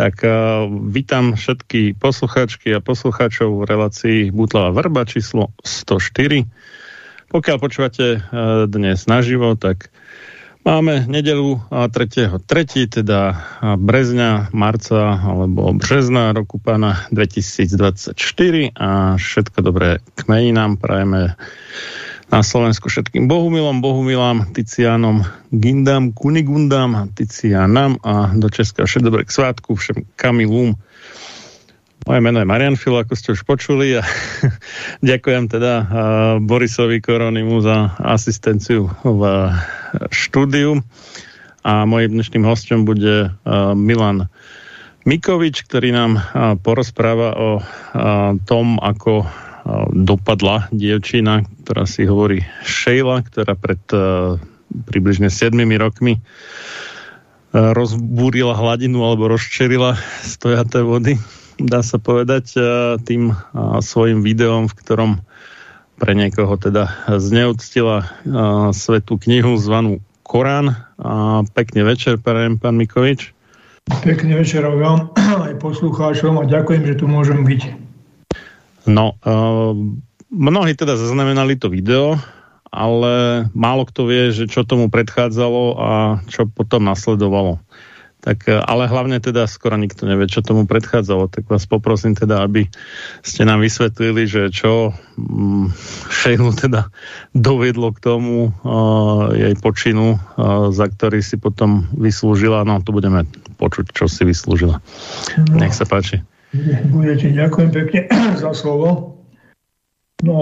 Tak vítam všetky poslucháčky a poslucháčov v relácii Bútľavá vŕba číslo 104. Pokiaľ počúvate dnes naživo, tak máme nedeľu 3.3., teda března roku pána 2024 a všetko dobré k meninám prajeme na Slovensku všetkým Bohumilom, Bohumilám, Ticianom, Gindám, Kunigundám, Ticianám a do Česka všetko dobre k svátku, všem Kamilúm. Moje meno je Marián Fillo, ako ste už počuli, a ďakujem teda Borisovi Koronimu za asistenciu v štúdiu. A mojim dnešným hosťom bude Milan Mikovič, ktorý nám porozpráva o tom, ako dopadla dievčina, ktorá si hovorí Šejla, ktorá pred približne 7 rokmi rozbúrila hladinu alebo rozčerila stojaté vody, dá sa povedať, tým svojim videom, v ktorom pre niekoho teda zneúctila svätú knihu zvanú Korán. Pekný večer, pán Mikovič. Pekný večer vám aj poslucháčom a ďakujem, že tu môžem byť. No, mnohí teda zaznamenali to video, ale málo kto vie, že čo tomu predchádzalo a čo potom nasledovalo. Tak, ale hlavne teda skoro nikto nevie, čo tomu predchádzalo. Tak vás poprosím teda, aby ste nám vysvetlili, že čo Šejlu teda dovedlo k tomu jej počinu, za ktorý si potom vyslúžila. No, tu budeme počuť, čo si vyslúžila. Nech sa páči. Ďakujem pekne za slovo. No,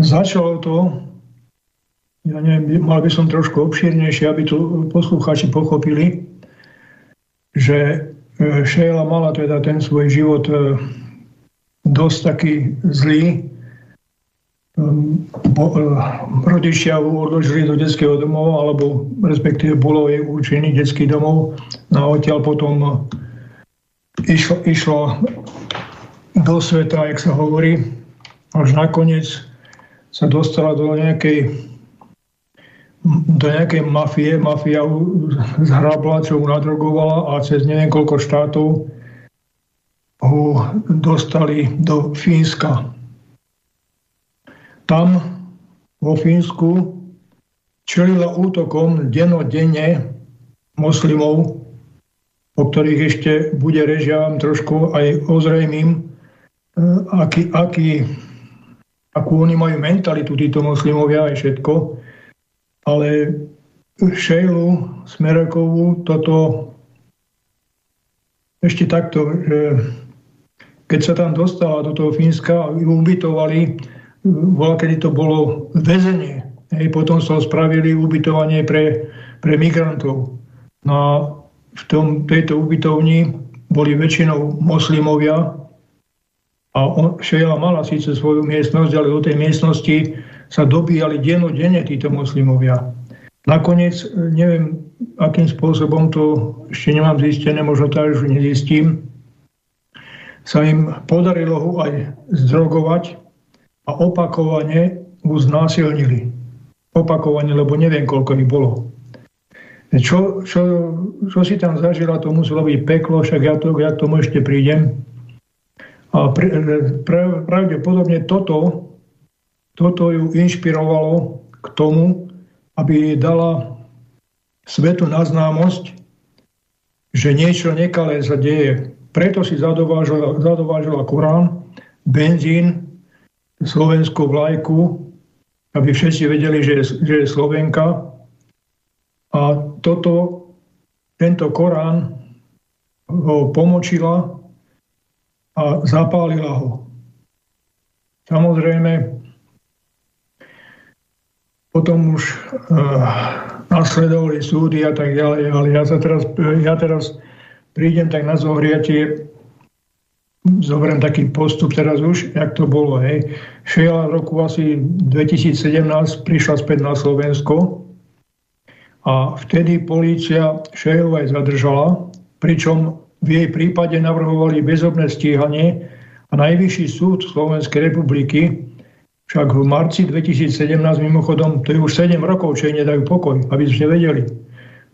začalo to, ja neviem, mal by som trošku obšírnejšie, aby to poslucháči pochopili, že Šejla mala teda ten svoj život dosť taký zlý. Rodičia ju odložili do detského domova, alebo respektíve bolo jej určený detský domov. No a odtiaľ potom išlo do sveta, jak sa hovorí, až nakoniec sa dostala do nejakej mafie. Mafia zhrabla, čo ju nadrogovala a cez niekoľko štátov ho dostali do Fínska. Tam vo Fínsku čelila útokom denodenne moslimov, o ktorých ešte bude reč, ja vám trošku aj ozrejmím, akú oni majú mentalitu, títo moslimovia aj všetko. Ale Šejlu Smerakovú toto ešte takto, že keď sa tam dostala do toho Fínska, ubytovali, kedy to bolo väzenie, hej, potom sa spravili ubytovanie pre migrantov. No v tejto ubytovni boli väčšinou moslimovia a Šejla mala síce svoju miestnosť, ale do tej miestnosti sa dobíjali dennodenne títo moslimovia. Nakoniec, neviem akým spôsobom, to ešte nemám zistené, možno to už nezistím, sa im podarilo ho aj zdrogovať a opakovane ho znásilnili. Opakovane, lebo neviem, koľko ich bolo. Čo si tam zažila, to muselo byť peklo, však ja k tomu ešte prídem. A pravdepodobne toto ju inšpirovalo k tomu, aby dala svetu na známosť, že niečo nekalé sa deje. Preto si zadovážila Korán, benzín, slovenskú vlajku, aby všetci vedeli, že je Slovenka. A tento Korán ho pomočila a zapálila ho. Samozrejme, potom už nasledovali súdy a tak ďalej, ale ja teraz prídem tak na zohriatie, zoberiem taký postup teraz už, jak to bolo. Hej. Šejla v roku asi 2017 prišla späť na Slovensko, a vtedy polícia Šejlu aj zadržala, pričom v jej prípade navrhovali bezobné stíhanie a Najvyšší súd Slovenskej republiky však v marci 2017, mimochodom, to je už 7 rokov, čo jej nedajú pokoj, aby ste vedeli.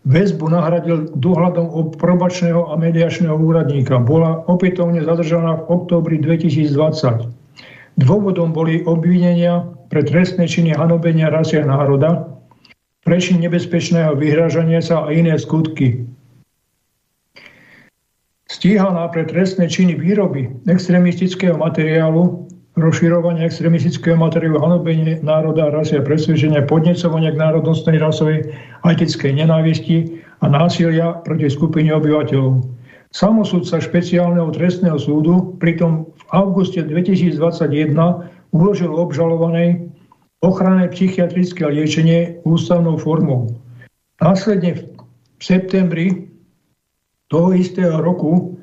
V Väzbu nahradil dohľadom probačného a mediačného úradníka. Bola opätovne zadržaná v októbri 2020. Dôvodom boli obvinenia pre trestné činy hanobenia rasy a národa, prečin nebezpečného vyhrážania sa a iné skutky. Stíhaná pre trestné činy výroby extrémistického materiálu, rozširovanie extrémistického materiálu, hanobenie národa a rasy a presvedčenia, podnecovanie k národnostnej, rasovej a etickej nenávisti a násilia proti skupine obyvateľov. Samosudca špeciálneho trestného súdu pritom v auguste 2021 uložil obžalovanej ochranné psychiatrické liečenie ústavnou formou. Následne v septembri toho istého roku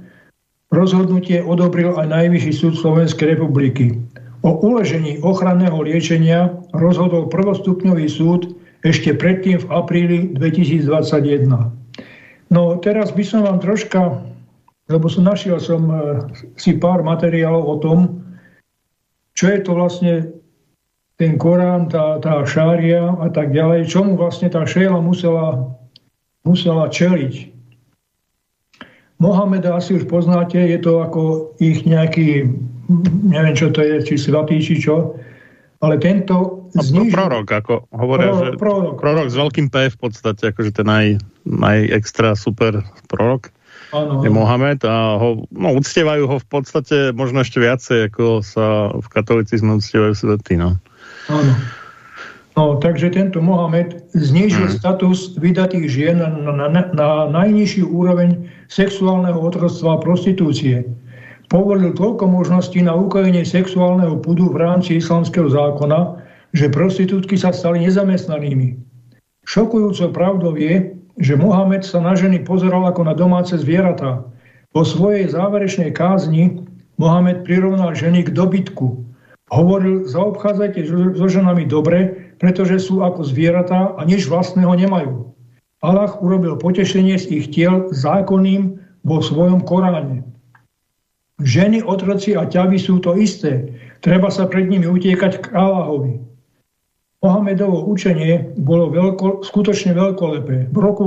rozhodnutie odobril aj Najvyšší súd Slovenskej republiky. O uložení ochranného liečenia rozhodol prvostupňový súd ešte predtým v apríli 2021. No teraz by som vám troška, lebo našiel som si pár materiálov o tom, čo je to vlastne ten Korán, tá šária a tak ďalej, čomu vlastne tá Šejla musela čeliť. Mohameda asi už poznáte, je to ako ich nejaký, neviem čo to je, či svatý, či čo, ale tento znižil... Prorok, ako hovoria, prorok s veľkým P v podstate, akože ten najextra super prorok, ano, je Mohamed a ho, uctievajú ho v podstate možno ešte viacej, ako sa v katolicizme uctievajú svätí, no. Áno. No, takže tento Mohamed znížil status vydatých žien na najnižší úroveň sexuálneho otroctva a prostitúcie. Povolil toľko možností na ukojenie sexuálneho pudu v rámci islamského zákona, že prostitútky sa stali nezamestnanými. Šokujúcou pravdou je, že Mohamed sa na ženy pozeral ako na domáce zvieratá. Po svojej záverečnej kázni Mohamed prirovnal ženy k dobytku. Hovoril, zaobchádzajte so ženami dobre, pretože sú ako zvieratá a nič vlastného nemajú. Allah urobil potešenie z ich tiel zákonným vo svojom Koráne. Ženy, otroci a ťavy sú to isté. Treba sa pred nimi utiekať k Allahovi. Mohamedovo učenie bolo skutočne veľkolepé. V roku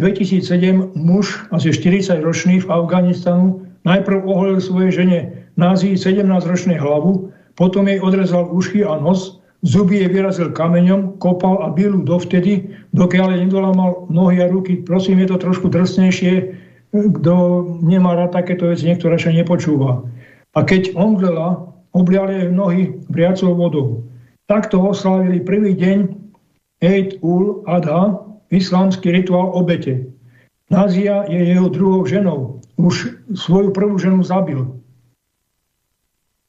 2007 muž, asi 40-ročný v Afganistanu, najprv oholil svojej žene Nazí 17-ročnej hlavu, potom jej odrezal uši a nos, zuby jej vyrazil kameňom, kopal a bil ju dovtedy, dokiaľ jej nedolámal nohy a ruky. Prosím, je to trošku drsnejšie, kto nemá rád takéto veci, niekto radšej nepočúva. A keď omdlela, oblial jej nohy vriacou vodou. Takto oslávili prvý deň Eid ul Adha, islámsky rituál obete. Nazia je jeho druhou ženou, už svoju prvú ženu zabil.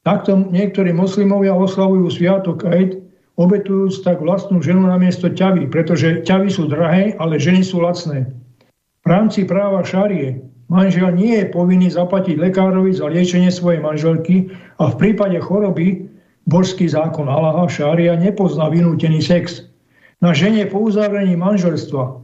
Takto niektorí moslimovia oslavujú sviatok Eid, obetujúc tak vlastnú ženu namiesto ťavy, pretože ťavy sú drahé, ale ženy sú lacné. V rámci práva šarie manžel nie je povinný zaplatiť lekárovi za liečenie svojej manželky a v prípade choroby božský zákon Allaha šaria nepozná vynútený sex. Na žene po uzavrení manželstva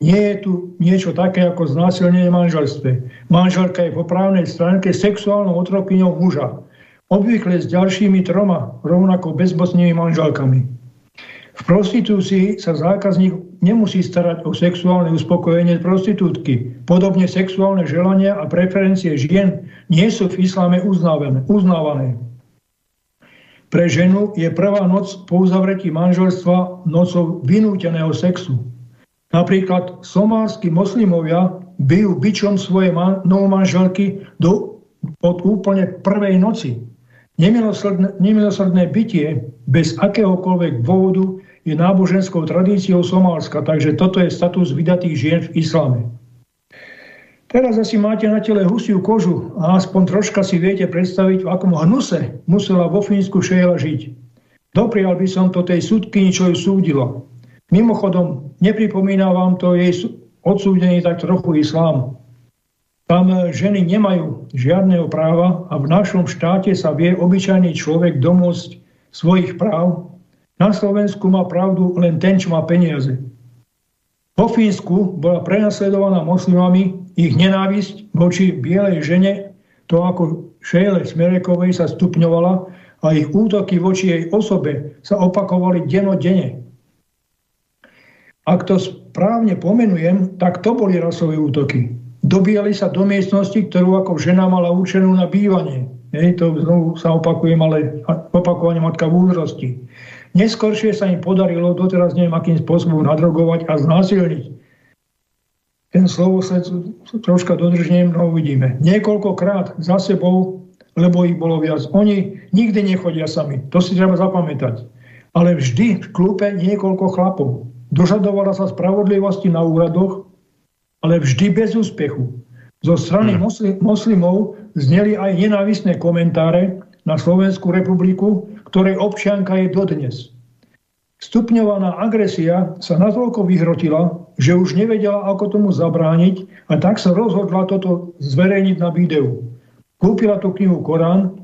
nie je tu niečo také ako znásilnenie v manželstve. Manželka je po právnej stránke sexuálnou otrokyňou muža, obvykle s ďalšími troma rovnako bezmocnými manželkami. V prostitúcii sa zákazník nemusí starať o sexuálne uspokojenie prostitútky. Podobne sexuálne želania a preferencie žien nie sú v islame uznávané. Pre ženu je prvá noc po uzavretí manželstva nocou vynúteného sexu. Napríklad somálski moslimovia bijú bičom svoje novomanželky od úplne prvej noci. Nemilosrdné bitie bez akéhokoľvek dôvodu je náboženskou tradíciou Somálska, takže toto je status vydatých žien v islame. Teraz asi máte na tele husiu kožu a aspoň troška si viete predstaviť, v akom hnuse musela vo Fínsku Šejla žiť. Doprial by som to tej sudkyni, čo ju súdila. Mimochodom, nepripomína vám to jej odsúdenie tak trochu islámu. Tam ženy nemajú žiadneho práva a v našom štáte sa vie obyčajný človek domôcť svojich práv. Na Slovensku má pravdu len ten, čo má peniaze. Po Fínsku bola prenasledovaná moslimami, ich nenávisť voči bielej žene, to ako Šejle Smerekovej, sa stupňovala a ich útoky voči jej osobe sa opakovali denodenne. ak to správne pomenujem, tak to boli rasové útoky. Dobíjali sa do miestnosti, ktorú ako žena mala určenú na bývanie. Hej, to znovu sa opakujem, ale opakovanie matka múdrosti. Neskoršie sa im podarilo, doteraz neviem, akým spôsobom nadrogovať a znásilniť. Ten slovosled troška dodržnem, no uvidíme. Niekoľkokrát za sebou, lebo ich bolo viac. Oni nikdy nechodia sami, to si treba zapamätať. Ale vždy v klube niekoľko chlapov. Dožadovala sa spravodlivosti na úradoch, ale vždy bez úspechu. Zo strany moslimov zneli aj nenávisné komentáre na Slovenskú republiku, ktorej občianka je dodnes. Stupňovaná agresia sa natoľko vyhrotila, že už nevedela, ako tomu zabrániť, a tak sa rozhodla toto zverejniť na videu. Kúpila tú knihu Korán,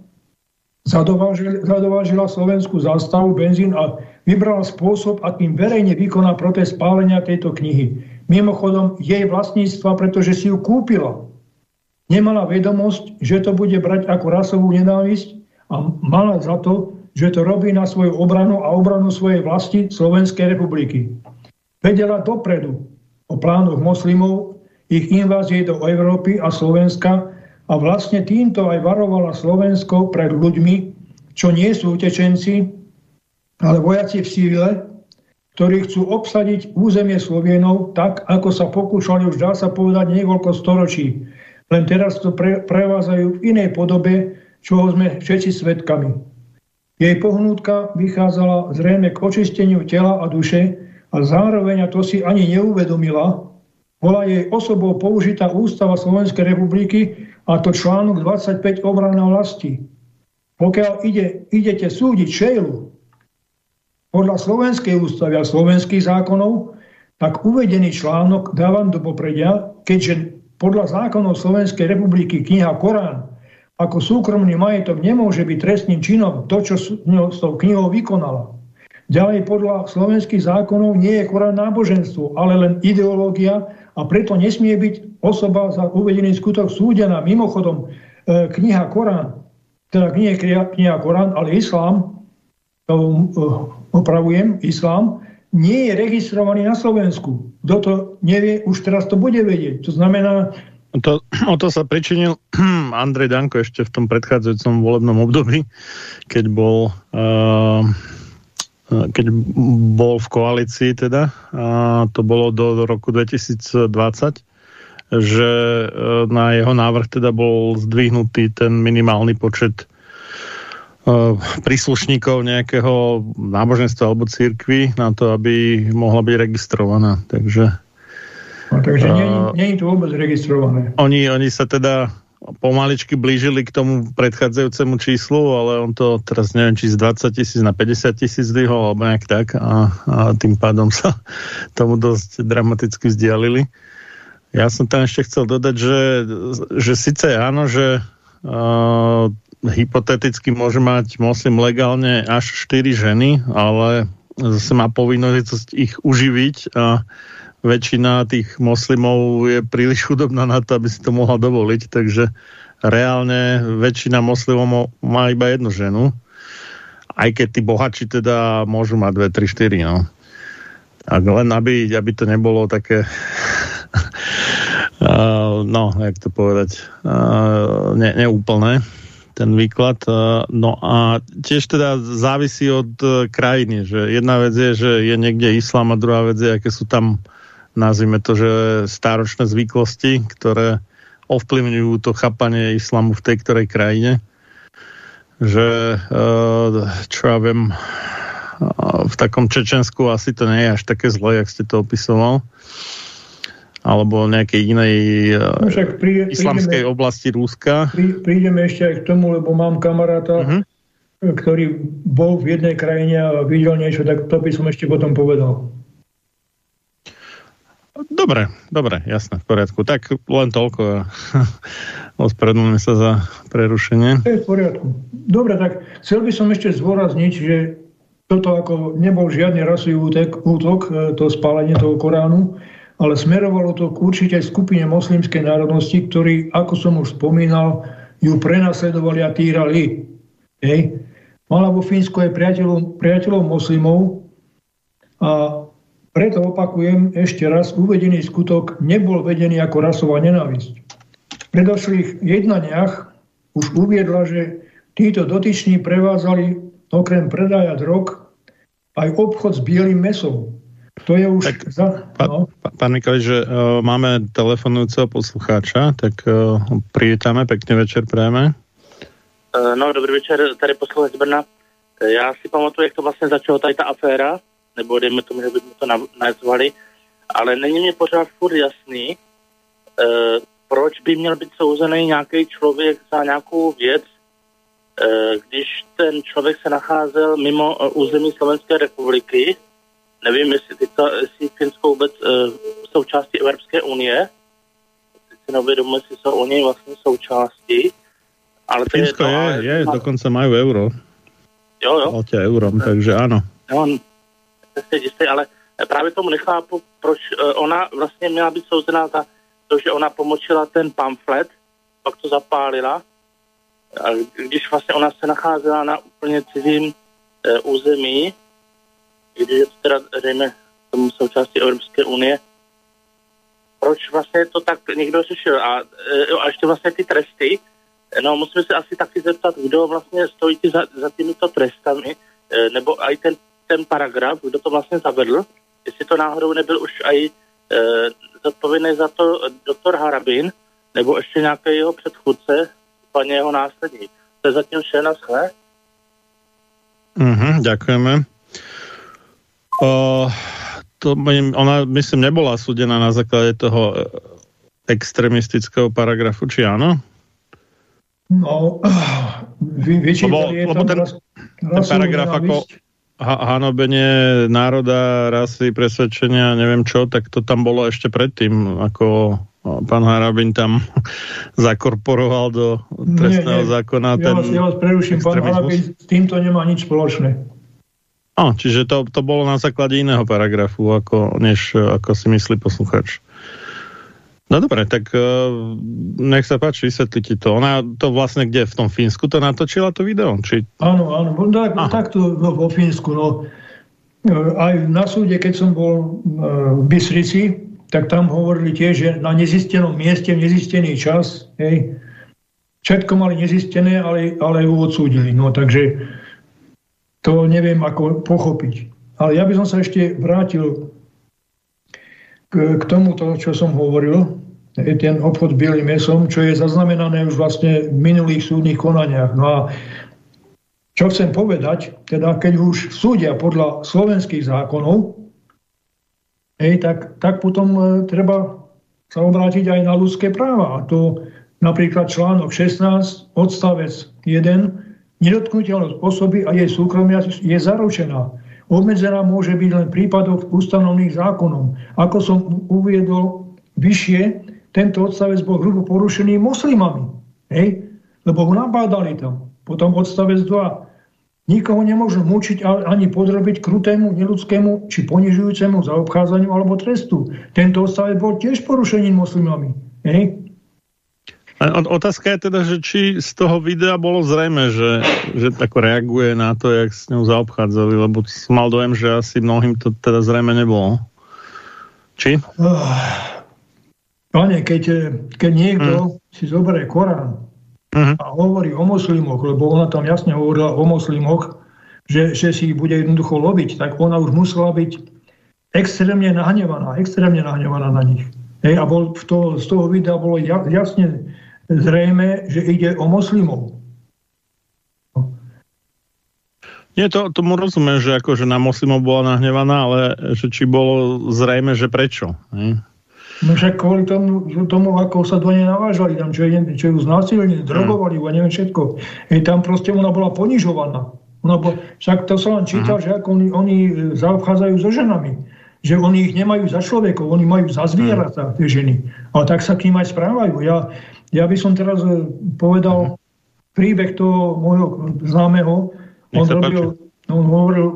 zadovážila slovenskú zástavu, benzín a vybrala spôsob, akým verejne vykoná protest spálenia tejto knihy. Mimochodom jej vlastníctva, pretože si ju kúpila. Nemala vedomosť, že to bude brať ako rasovú nenávisť, a mala za to, že to robí na svoju obranu a obranu svojej vlasti Slovenskej republiky. Vedela dopredu o plánoch moslimov, ich invázie do Európy a Slovenska, a vlastne týmto aj varovala Slovensko pred ľuďmi, čo nie sú utečenci, ale vojaci v Sýrii, ktorí chcú obsadiť územie Slovenov tak, ako sa pokúšali už, dá sa povedať, niekoľko storočí. Len teraz to prevádzajú v inej podobe, čoho sme všetci svedkami. Jej pohnútka vychádzala zrejme k očisteniu tela a duše, a zároveň, a to si ani neuvedomila, bola jej osobou použitá Ústava Slovenskej republiky, a to článok 25 obrana vlasti. Pokiaľ idete súdiť Šejlu podľa slovenskej ústavy a slovenských zákonov, tak uvedený článok dávam do popredia, keďže podľa zákonov Slovenskej republiky kniha Korán ako súkromný majetok nemôže byť trestným činom to, čo s tou knihou vykonala. Ďalej podľa slovenských zákonov nie je Korán náboženstvo, ale len ideológia, a preto nesmie byť osoba za uvedený skutok súdená. Mimochodom, kniha Korán, teda nie kniha Korán, ale islám, to opravujem, islám, nie je registrovaný na Slovensku. Kto to nevie, už teraz to bude vedieť. To znamená... O to sa pričinil Andrej Danko ešte v tom predchádzajúcom volebnom období, keď bol v koalícii, teda, a to bolo do roku 2020, že na jeho návrh teda bol zdvihnutý ten minimálny počet príslušníkov nejakého náboženstva alebo cirkvi na to, aby mohla byť registrovaná. Takže nie je to vôbec registrované. Oni sa teda pomaličky blížili k tomu predchádzajúcemu číslu, ale on to teraz neviem, či z 20 000 na 50 000 zdvihol, alebo nejak tak, a tým pádom sa tomu dosť dramaticky vzdialili. Ja som tam ešte chcel dodať, že síce áno, že hypoteticky môže mať moslim legálne až 4 ženy, ale zase má povinnosť ich uživiť, a väčšina tých moslimov je príliš chudobná na to, aby si to mohla dovoliť, takže reálne väčšina moslimov má iba jednu ženu, aj keď tí bohači teda môžu mať 2, 3, 4, no. A len aby to nebolo také no, jak to povedať, neúplné ten výklad. No a tiež teda závisí od krajiny, že jedna vec je, že je niekde islám, a druhá vec je, aké sú tam, nazvime to, že stáročné zvyklosti, ktoré ovplyvňujú to chápanie islamu v tej ktorej krajine. Že, čo ja viem, v takom Čečensku asi to nie je až také zlé, jak ste to opisoval. Alebo nejakej inej islamskej oblasti Ruska. Prídeme ešte aj k tomu, lebo mám kamaráta, ktorý bol v jednej krajine a videl niečo, tak to by som ešte potom povedal. Dobre, jasné, v poriadku. Tak len toľko. Ospravedlňujem sa za prerušenie. V poriadku. Dobre, tak chcel by som ešte zdôrazniť, že toto ako nebol žiadny rasový útok, to spálenie toho Koránu, ale smerovalo to k určitej skupine moslimskej národnosti, ktorí, ako som už spomínal, ju prenasledovali a týrali. Hej. Mala vo Fínsku aj priateľov moslimov, a Preto opakujem ešte raz, uvedený skutok nebol vedený ako rasová nenávisť. V predošlých jednaniach už uviedla, že títo dotyční prevádzali okrem predaja drog aj obchod s bielým mesom. To je už... Tak, no. Pán Mikovič, že máme telefonujúceho poslucháča, tak privítame, pekný večer prajeme. No, dobrý večer, tady posluchač z Brna. Já si pamatuju, jak to vlastně začalo tady ta aféra, nebo dejme tomu, že bychom to nazvali, ale není mi pořád furt jasný, proč by měl být souzený nějaký člověk za nějakou věc, když ten člověk se nacházel mimo území Slovenské republiky. Nevím, jestli Finsko vůbec součástí Evropské unie. Si neuvědomuji, jestli jsou oni vlastně součástí. Ale Finsko je dokonce mají euro. Jo. Oťa eurom, takže ano. Jo, jistý, ale právě tomu nechápu, proč ona vlastně měla být souzená za to, že ona pomočila ten pamflet, pak to zapálila, když vlastně ona se nacházela na úplně cizím území, když je to teda, dejme, tomu součástí Evropské unie. Proč vlastně to tak někdo řešil? A ještě vlastně ty tresty. No, musíme se asi taky zeptat, kdo vlastně stojí za těmito trestami, nebo aj ten paragraf, kdo to vlastně zavedl, jestli to náhodou nebyl už aj zodpovědný za to doktor Harabin, nebo ještě nějaký jeho předchůdce, paně jeho následník. To je zatím vše na schle. Ďakujeme. Ona, myslím, nebola súdená na základe toho extremistického paragrafu, či áno? No, vyčítali je tam ten paragraf ako hanobenie národa, rasy, presvedčenia, neviem čo, tak to tam bolo ešte predtým, ako pán Harabin tam zakorporoval do trestného zákona. Ja vás preruším, pán Harabin s týmto nemá nič spoločné. Čiže to bolo na základe iného paragrafu, než ako si myslí posluchač. No dobre, tak nech sa páči, vysvetlite to. Ona to vlastne kde, v tom Fínsku to natočila to video? Či... Áno, takto vo Fínsku. No. Aj na súde, keď som bol v Bystrici, tak tam hovorili tiež, že na nezistenom mieste, v nezistený čas, všetko mali nezistené, ale ju odsúdili. No takže to neviem, ako pochopiť. Ale ja by som sa ešte vrátil k tomuto, čo som hovoril, ten obchod s bielým mesom, čo je zaznamenané už vlastne v minulých súdnych konaniach. No a čo chcem povedať, teda keď už súdia podľa slovenských zákonov, tak potom treba sa obrátiť aj na ľudské práva. A to napríklad článok 16, odstavec 1, nedotknuteľnosť osoby a jej súkromia je zaručená. Obmedzená môže byť len v prípadoch ustanovených zákonom. Ako som uviedol vyššie, tento odstavec bol hrubo porušený moslimami. Lebo ho napádali tam. Potom odstavec 2. Nikoho nemôžu mučiť ani podrobiť krutému, neľudskému či ponižujúcemu zaobchádzaniu alebo trestu. Tento odstavec bol tiež porušený moslimami. Otázka je teda, že či z toho videa bolo zrejme, že tak reaguje na to, jak s ňou zaobchádzali, lebo som mal dojem, že asi mnohým to teda zrejme nebolo. Či? Pane, keď niekto si zoberie Korán a hovorí o moslimoch, lebo ona tam jasne hovorila o moslimoch, že si ich bude jednoducho loviť, tak ona už musela byť extrémne nahnevaná na nich. A z toho videa bolo jasne zrejme, že ide o moslimov. Nie, tomu rozumiem, že akože na moslimov bola nahnevaná, ale že či bolo zrejme, že prečo. No však kvôli tomu, ako sa do nej navážali, tam čo ju znásilnili, drogovali, a neviem všetko. Tam proste ona bola ponižovaná. Však to sa len číta, že ako oni zaobchádzajú so ženami. Že oni ich nemajú za človekov, oni majú za zvieratá, tie ženy. Ale tak sa k ním aj správajú. Ja by som teraz povedal príbeh toho môjho známeho.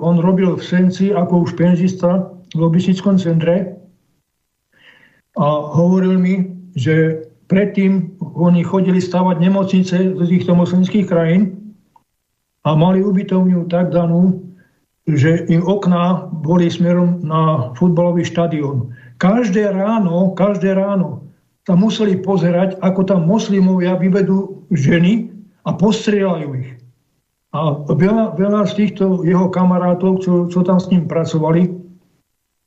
On robil v Senci ako už penzista v logistickom centre a hovoril mi, že predtým oni chodili stavať nemocnice do týchto moslimských krajín a mali ubytovňu tak danú, že im okná boli smerom na futbalový štadión. Každé ráno tam museli pozerať, ako tam moslimovia vyvedú ženy a postrieľajú ich. A veľa z týchto jeho kamarátov, čo tam s ním pracovali,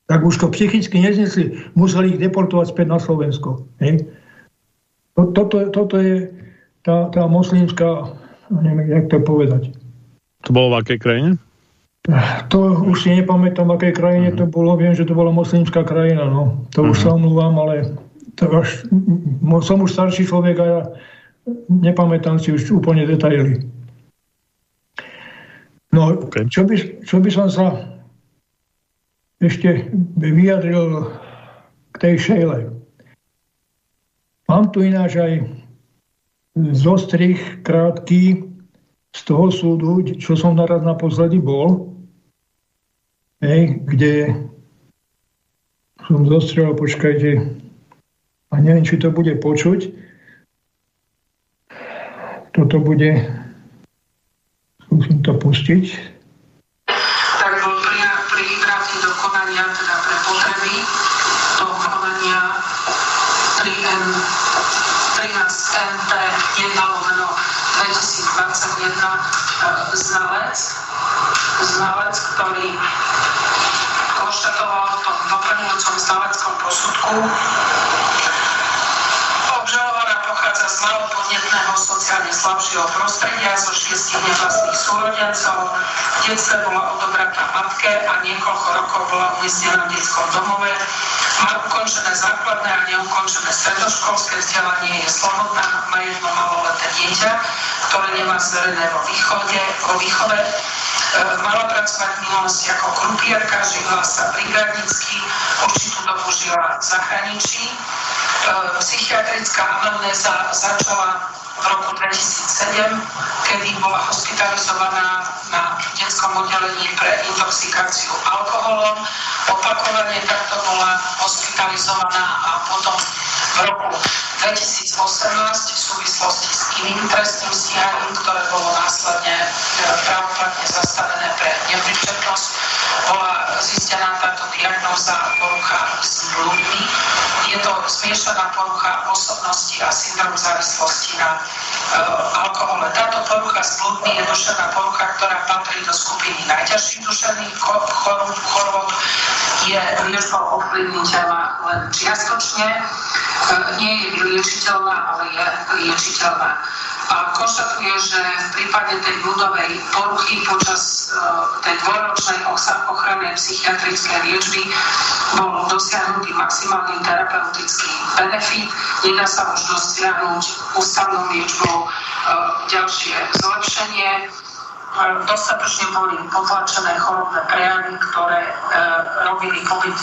tak už to psychicky neznesli. Museli ich deportovať späť na Slovensko. Hej. Toto je tá moslimská, neviem, jak to povedať. To bolo v akej krajine? To už si nepamätám, v akej krajine to bolo. Viem, že to bola moslimská krajina. No. To už sa omlúvam, ale som už starší človek a ja nepamätám si už úplne detaily. No, okay. Čo by som sa ešte vyjadril k tej Šejle. Mám tu ináč aj zostrih krátky z toho súdu, čo som naraz naposledy bol, kde som zostrel, počkajte, a neviem, či to bude počuť. Toto bude, musím to pustiť. Tak bol pri práci do konania, teda pre potreby do konania 13NT 1/2021 znalec, ktorý konštatoval v tom doplňujúcom znaleckom posudku. Obžalovaná pochádza z malopodnetného sociálne slabšieho prostredia zo 6 nevlastných súrodencov. V detstve bola odobratá matke a niekoľko rokov bola umiestnená v detskom domove. Má ukončené základné a neukončené stredoškolské vzdelanie, je slobodná, má jedno maloleté dieťa, ktoré nemá zverené vo výchove. Mala pracovať v minulosti ako krupierka, živila sa brigádnicky, určitú dobu žila v zahraničí. Psychiatrická anamnéza začala v roku 2007, kedy bola hospitalizovaná na detskom oddelení pre intoxikáciu alkoholom. Opakovane takto bola hospitalizovaná a potom v roku 2018 v súvislosti s iným trestným stíhaním, ktoré bolo následne právoplatne zastavené pre nepríčetnosť, bola zistená táto diagnóza porucha zmluvy. Je to zmiešaná porucha osobnosti a syndrom závislosti na alkohole. Táto porucha zmluvy je duševná porucha, ktorá patrí do skupiny najťažších duševných chorôb. Je liečbou ovplyvniteľná len čiastočne. Nie je vyliečiteľná, ale je liečiteľná. A konštatuje, že v prípade tej ľudovej poruchy počas tej dvojročnej ochrannej psychiatrickej liečby bol dosiahnutý maximálny terapeutický benefit. Nedá sa už dosiahnuť ústavnou liečbou ďalšie zlepšenie. Dostatočne boli potlačené chorobné prejavy, ktoré robili pobyt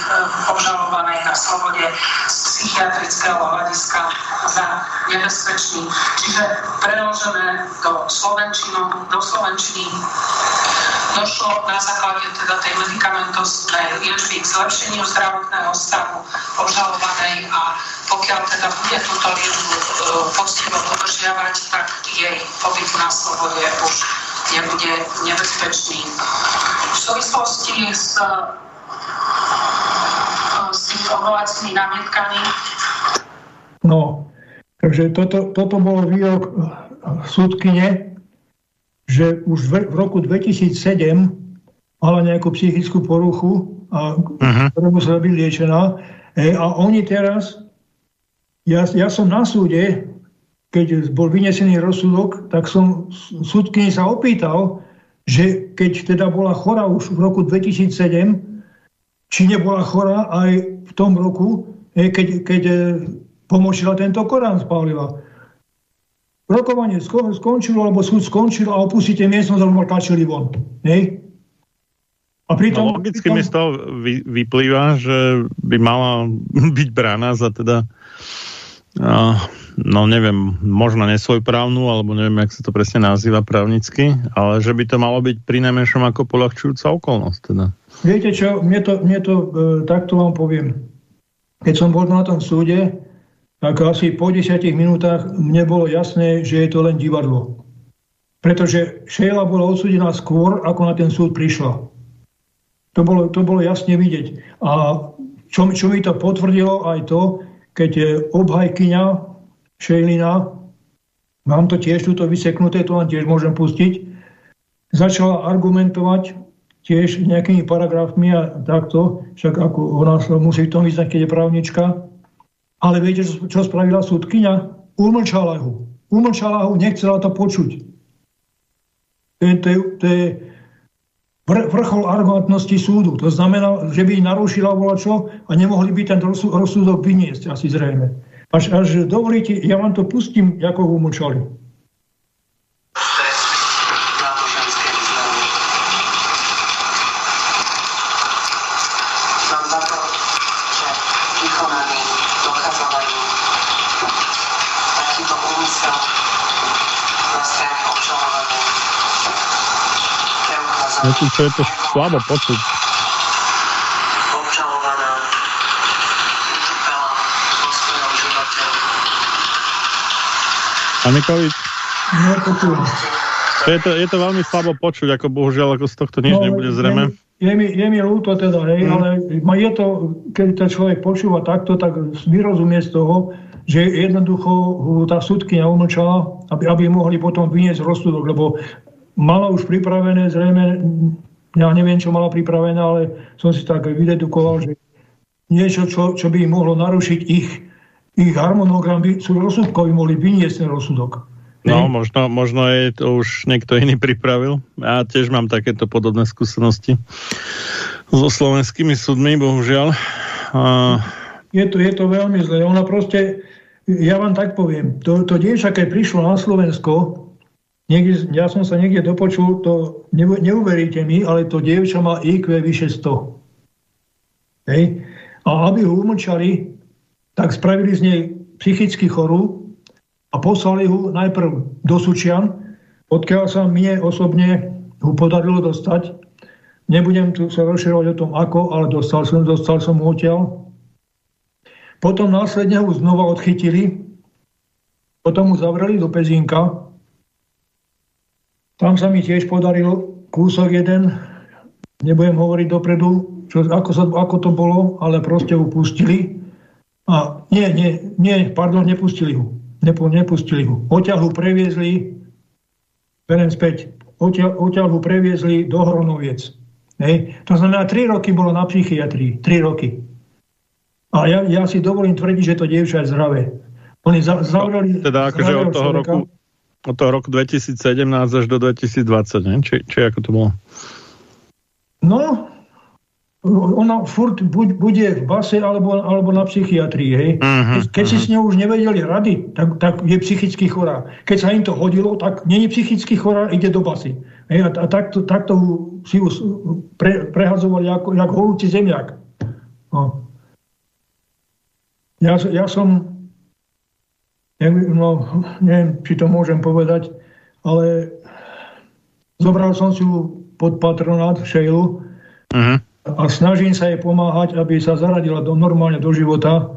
obžalovanej na slobode z psychiatrického hľadiska za nebezpečný. Čiže preložené do slovenčiny došlo na základe teda tej medikamentoznej liečby k zlepšeniu zdravotného stavu obžalovanej a pokiaľ teda bude túto liečbu poctivo dodržiavať, tak jej pobyt na slobode už nebude nebezpečný. V súvislosti s týmto odvolacími námietkami. No, takže toto bol výrok súdkyne, že už v roku 2007 mala nejakú psychickú poruchu, ktorá musela byť liečená. A oni teraz, ja som na súde, keď bol vynesený rozsudok, tak som súdkyni sa opýtal, že keď teda bola chorá už v roku 2007, či nebola chorá aj v tom roku, keď pomočila tento Korán z paliva. Rokovanie skončilo, alebo súd skončil a opustíte miestnosť, alebo tlačili von. Hej? A pritom, logicky mi z toho vyplýva, že by mala byť brána za teda no neviem, možno nesvojprávnu, alebo neviem, jak sa to presne nazýva právnicky, ale že by to malo byť pri najmenšom ako poľahčujúca okolnosť. Teda. Viete čo, mne to takto vám poviem. Keď som bol na tom súde, tak asi po 10 minútach mne bolo jasné, že je to len divadlo. Pretože Šejla bola odsúdená skôr, ako na ten súd prišla. To bolo jasne vidieť. A čo mi to potvrdilo aj to, keď je obhajkyňa Šejlina, mám to tiež tuto vyseknuté, to vám tiež môžem pustiť, začala argumentovať tiež nejakými paragrafmi a takto, však ako ona musí v tom vyznať, keď je právnička. Ale viete, čo spravila súdkyňa? Umlčala ho, nechcela to počuť. To je vrchol arogantnosti súdu. To znamená, že by narušila volačo a nemohli by ten rozsudok vyniesť, asi zrejme. Až dovolíte, ja vám to pustím, ako ho umlčali. Čo je to slabo počuť. Obžalovaná utrpela vo svojom živote. Pán Mikovič, je to veľmi slabo počuť, ako bohužiaľ, ako z tohto nič nebude zrejme. Je mi ľúto teda, ale je to, keď to človek počúva takto, tak vyrozumie z toho, že jednoducho tá súdkyňa umlčala, aby mohli potom vyniesť rozsudok, lebo mala už pripravené, zrejme, ja neviem, čo mala pripravené, ale som si tak vydedukoval, že niečo, čo by mohlo narušiť ich harmonogram, sú rozsudkovi mohli vyniesť ten rozsudok. No, možno je to už niekto iný pripravil. Ja tiež mám takéto podobné skúsenosti so slovenskými súdmi, bohužiaľ. Je to veľmi zlé. Ona proste, ja vám tak poviem, to dievča, keď prišlo na Slovensko, ja som sa niekde dopočul, to neuveríte mi, ale to dievča má IQ vyše 100. Hej. A aby ho umlčali, tak spravili z nej psychicky chorú a poslali ho najprv do Sučian, odkiaľ sa mne osobne ho podarilo dostať. Nebudem tu sa rozširovať o tom ako, ale dostal som ho odtiaľ. Potom následne ho znova odchytili, potom ho zavreli do Pezinka. Tam sa mi tiež podaril kúsok jeden, nebudem hovoriť dopredu, ako to bolo, ale proste ho pustili. A nepustili ho. Odtiaľ ho previezli, do Hronoviec. Hej. To znamená, 3 roky bolo na psychiatrii, 3 roky. A ja si dovolím tvrdiť, že to dievča je zdravé. Oni zavreli... Teda akože od toho človeka, roku... Od toho roku 2017 až do 2020, ne? Či ako to bolo? No, ona furt bude v base alebo na psychiatrii, hej. Keď si s ňou už nevedeli rady, tak je psychicky chorá. Keď sa im to hodilo, tak nie je psychicky chorá, ide do basy. Hej? A takto si ju prehadzovali jak horúci zemiak. No. Ja som... No, neviem, či to môžem povedať, ale zobral som si ju pod patronát Šejlu a snažím sa jej pomáhať, aby sa zaradila normálne do života,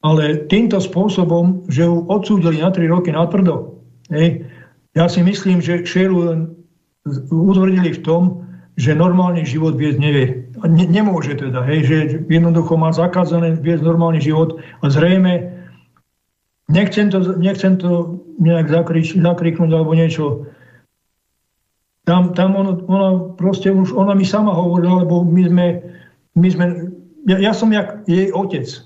ale týmto spôsobom, že ju odsúdili na 3 roky natvrdo. Ja si myslím, že Šejlu utvrdili v tom, že normálny život viesť nevie. Nemôže teda, že jednoducho má zakázané viesť normálny život a zrejme Nechcem to nejak zakriknúť alebo niečo. Tam ona mi sama hovorila, lebo my sme ja som jak jej otec.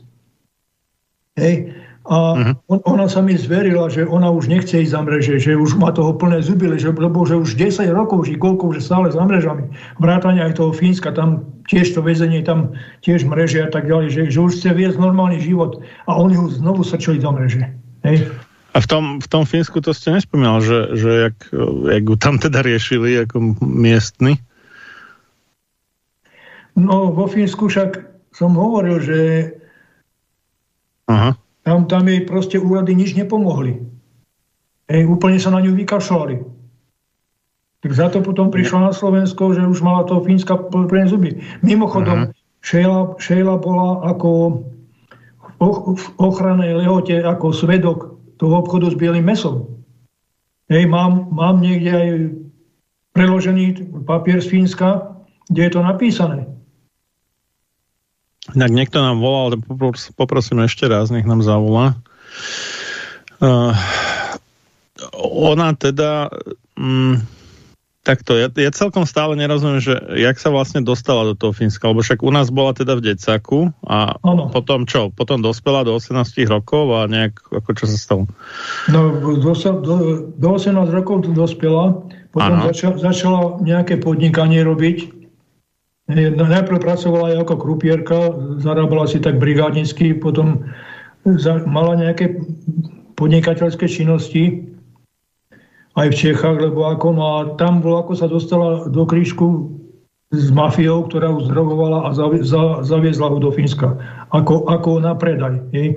Hej? A ona sa mi zverila, že ona už nechce ísť za mreže, že už má toho plné zuby, lebo že už 10 rokov, že koľko už stále za mrežami. Vrátane aj toho Fínska, tam tiež to väzenie, tam tiež mreže a tak ďalej, že už chce viesť normálny život a oni ju znovu srčili za mreže. Hej? A v tom Fínsku to ste nespomínal, že jak ju tam teda riešili ako miestni? No, vo Fínsku však som hovoril, že Tam jej proste úrady nič nepomohli. Úplne sa na ňu vykašľali. Tak za to potom prišla na Slovensko, že už mala toho Fínska plné zuby. Mimochodom, Šejla bola ako v ochrannej lehote, ako svedok toho obchodu s bielým mesom. Mám niekde aj preložený papier z Fínska, Kde je to napísané? Tak niekto nám volal, ale poprosím ešte raz, nech nám zavolá. Ona teda... Takto, ja celkom stále nerozumiem, že jak sa vlastne dostala do toho Fínska, lebo však u nás bola teda v decáku a potom čo? Potom dospela do 18 rokov a nejak, ako čo sa stalo? No, do 18 rokov to dospela, potom začala nejaké podnikanie robiť. Najprv pracovala aj ako krupierka, zarábala si tak brigádnicky, potom mala nejaké podnikateľské činnosti aj v Čechách, lebo tam bolo, ako sa dostala do krížku s mafiou, ktorá ju zdrogovala a zaviezla ho do Fínska. Ako na predaj. Je?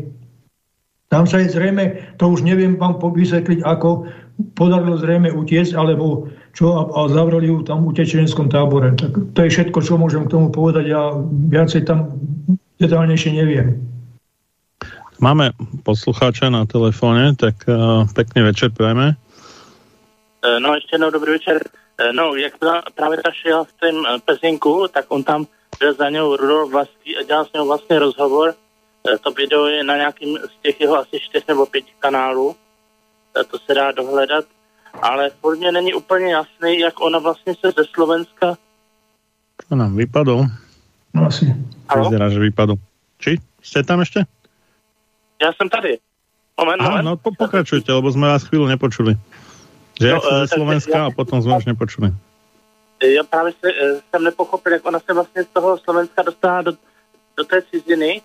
Tam sa je zrejme, to už neviem vám vysvetliť, ako podarilo zrejme utiecť, alebo čo, a zavreli ju tam v utečeneckom tábore. Tak to je všetko, čo môžem k tomu povedať, ja viacej tam detálnejšie neviem. Máme poslucháča na telefóne, tak pekný večer prajeme. No, ještě jednou dobrý večer. No, jak právě ta šel v tém Pezinku, tak on tam byl za něj Rudolf Vlaský a dělal s něj vlastně rozhovor. To video je na nějakým z těch jeho asi 4 nebo 5 kanálů. To se dá dohledat. Ale pro mě není úplně jasný, jak ona vlastně se ze Slovenska... To nám vypadlo. No asi. Vyzerá, že vypadlo. Či? Jste tam ještě? Já jsem tady. Moment. No, pokračujte, lebo jsme vás chvíli nepočuli. Že no, jak ze Slovenska a potom sme už nepočuli. Ja práve som nepochopil, jak ona sa vlastne z toho Slovenska dostala do tej ciziny,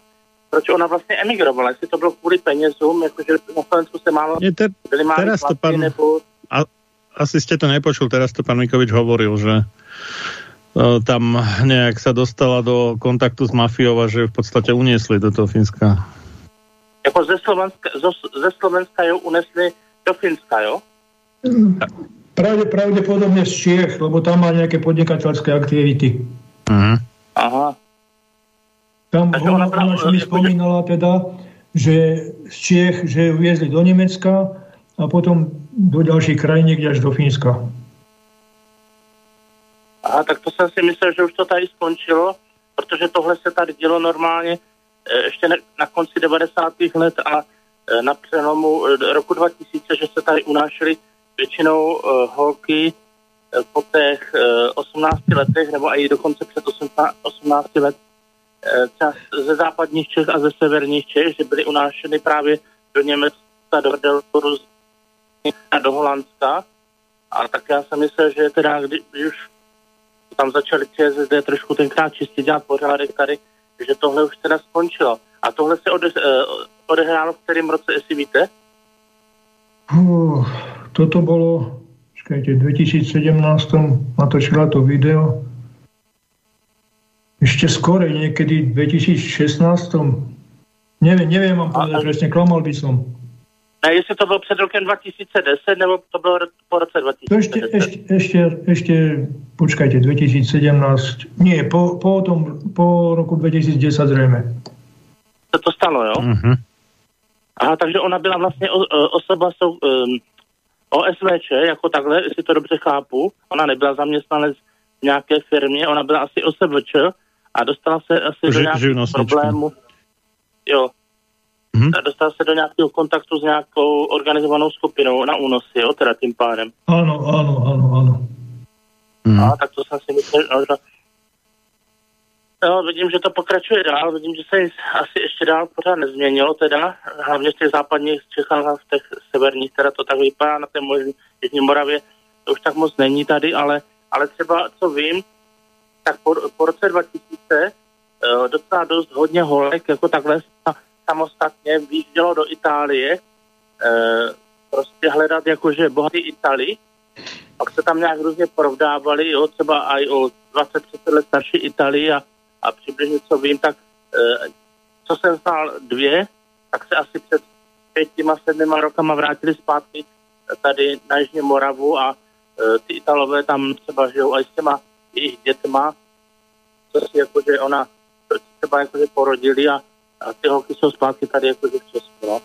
proč ona vlastne emigrovala, jestli to bolo kvôli penězům, akože na Slovensku sa málo... Teraz to pán... Nebo... Asi ste to nepočul, teraz to pán Mikovič hovoril, že tam nejak sa dostala do kontaktu s mafiou a že v podstate uniesli do toho Fínska. Jako ze Slovenska ju unesli do Fínska, jo? Pravdepodobne z Čiech, lebo tam má nejaké podnikateľské aktivity. Aha. Tam ona mi spomínala teda, že z Čiech, že ju viezli do Nemecka a potom do ďalších krajín, niekde až do Fínska. Aha, tak to som si myslel, že už to tady skončilo, protože tohle se tady dělo normálne ešte na konci 90. let a na přelomu roku 2000, že se tady unášeli většinou holky po těch 18 letech, nebo i dokonce před 18 let ze západních Čech a ze severních Čech, že byly unášeny právě do Německa, do Deltoru a do Holandska. A tak já jsem myslel, že teda, když už tam začali ČSSD trošku tenkrát čistě dělat pořádek tady, že tohle už teda skončilo. A tohle se odehrálo v kterém roce, jestli víte? Toto bolo, v 2017 natočila to video. Ešte skorej, niekedy v 2016. Neviem vám povedať, že vlastne klamal by som. A jestli to bolo pred rokem 2010, nebo to bolo po roce 2010? Ešte počkajte, 2017. Nie, po roku 2010 zrejme. To stalo, jo? Uh-huh. Aha, takže ona byla vlastně osoba OSVČ, jako takhle, jestli to dobře chápu. Ona nebyla zaměstnanec v nějaké firmě, ona byla asi OSVČ a dostala se asi do nějakého problému. Jo. Uh-huh. Dostala se do nějakého kontaktu s nějakou organizovanou skupinou na únosy, jo, teda tím pádem. Ano. Uh-huh. A tak to jsem si myslel, že... No, vidím, že to pokračuje dál, vidím, že se asi ještě dál pořád nezměnilo teda, hlavně v těch západních Čechách a v těch severních, teda to tak vypadá na té Jižní Moravě, to už tak moc není tady, ale třeba, co vím, tak po roce 2000 docela dost hodně holek, jako takhle samostatně výjíždělo do Itálie, prostě hledat jakože bohatý Italii, pak se tam nějak různě porovdávali, jo, třeba i o 20-30 let starší Italii a přibližně, co vím, tak co jsem znal 2, tak se asi před 5-7 rokama vrátili zpátky tady na Jižní Moravu a ty Italové tam třeba žijou aj s těma jejich dětma, co si jakože ona třeba jakože porodili a ty holky jsou zpátky tady jakože v Česku, no.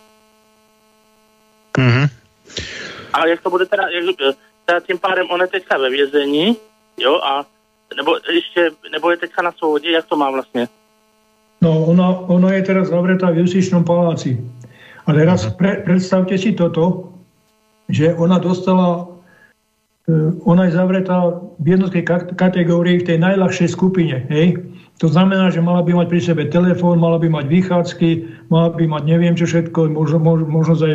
Mm-hmm. A jak to bude teda, tím pádem on je teďka ve vězení, jo, a Nebo ešte, nebo je teď sa na svobode? Jak to má vlastne? No, ona je teraz zavretá v Justičnom paláci. Ale raz predstavte si toto, že ona dostala, ona je zavretá v jednotkej kategórii v tej najľahšej skupine, hej? To znamená, že mala by mať pri sebe telefón, mala by mať vychádzky, mala by mať neviem čo všetko, možno za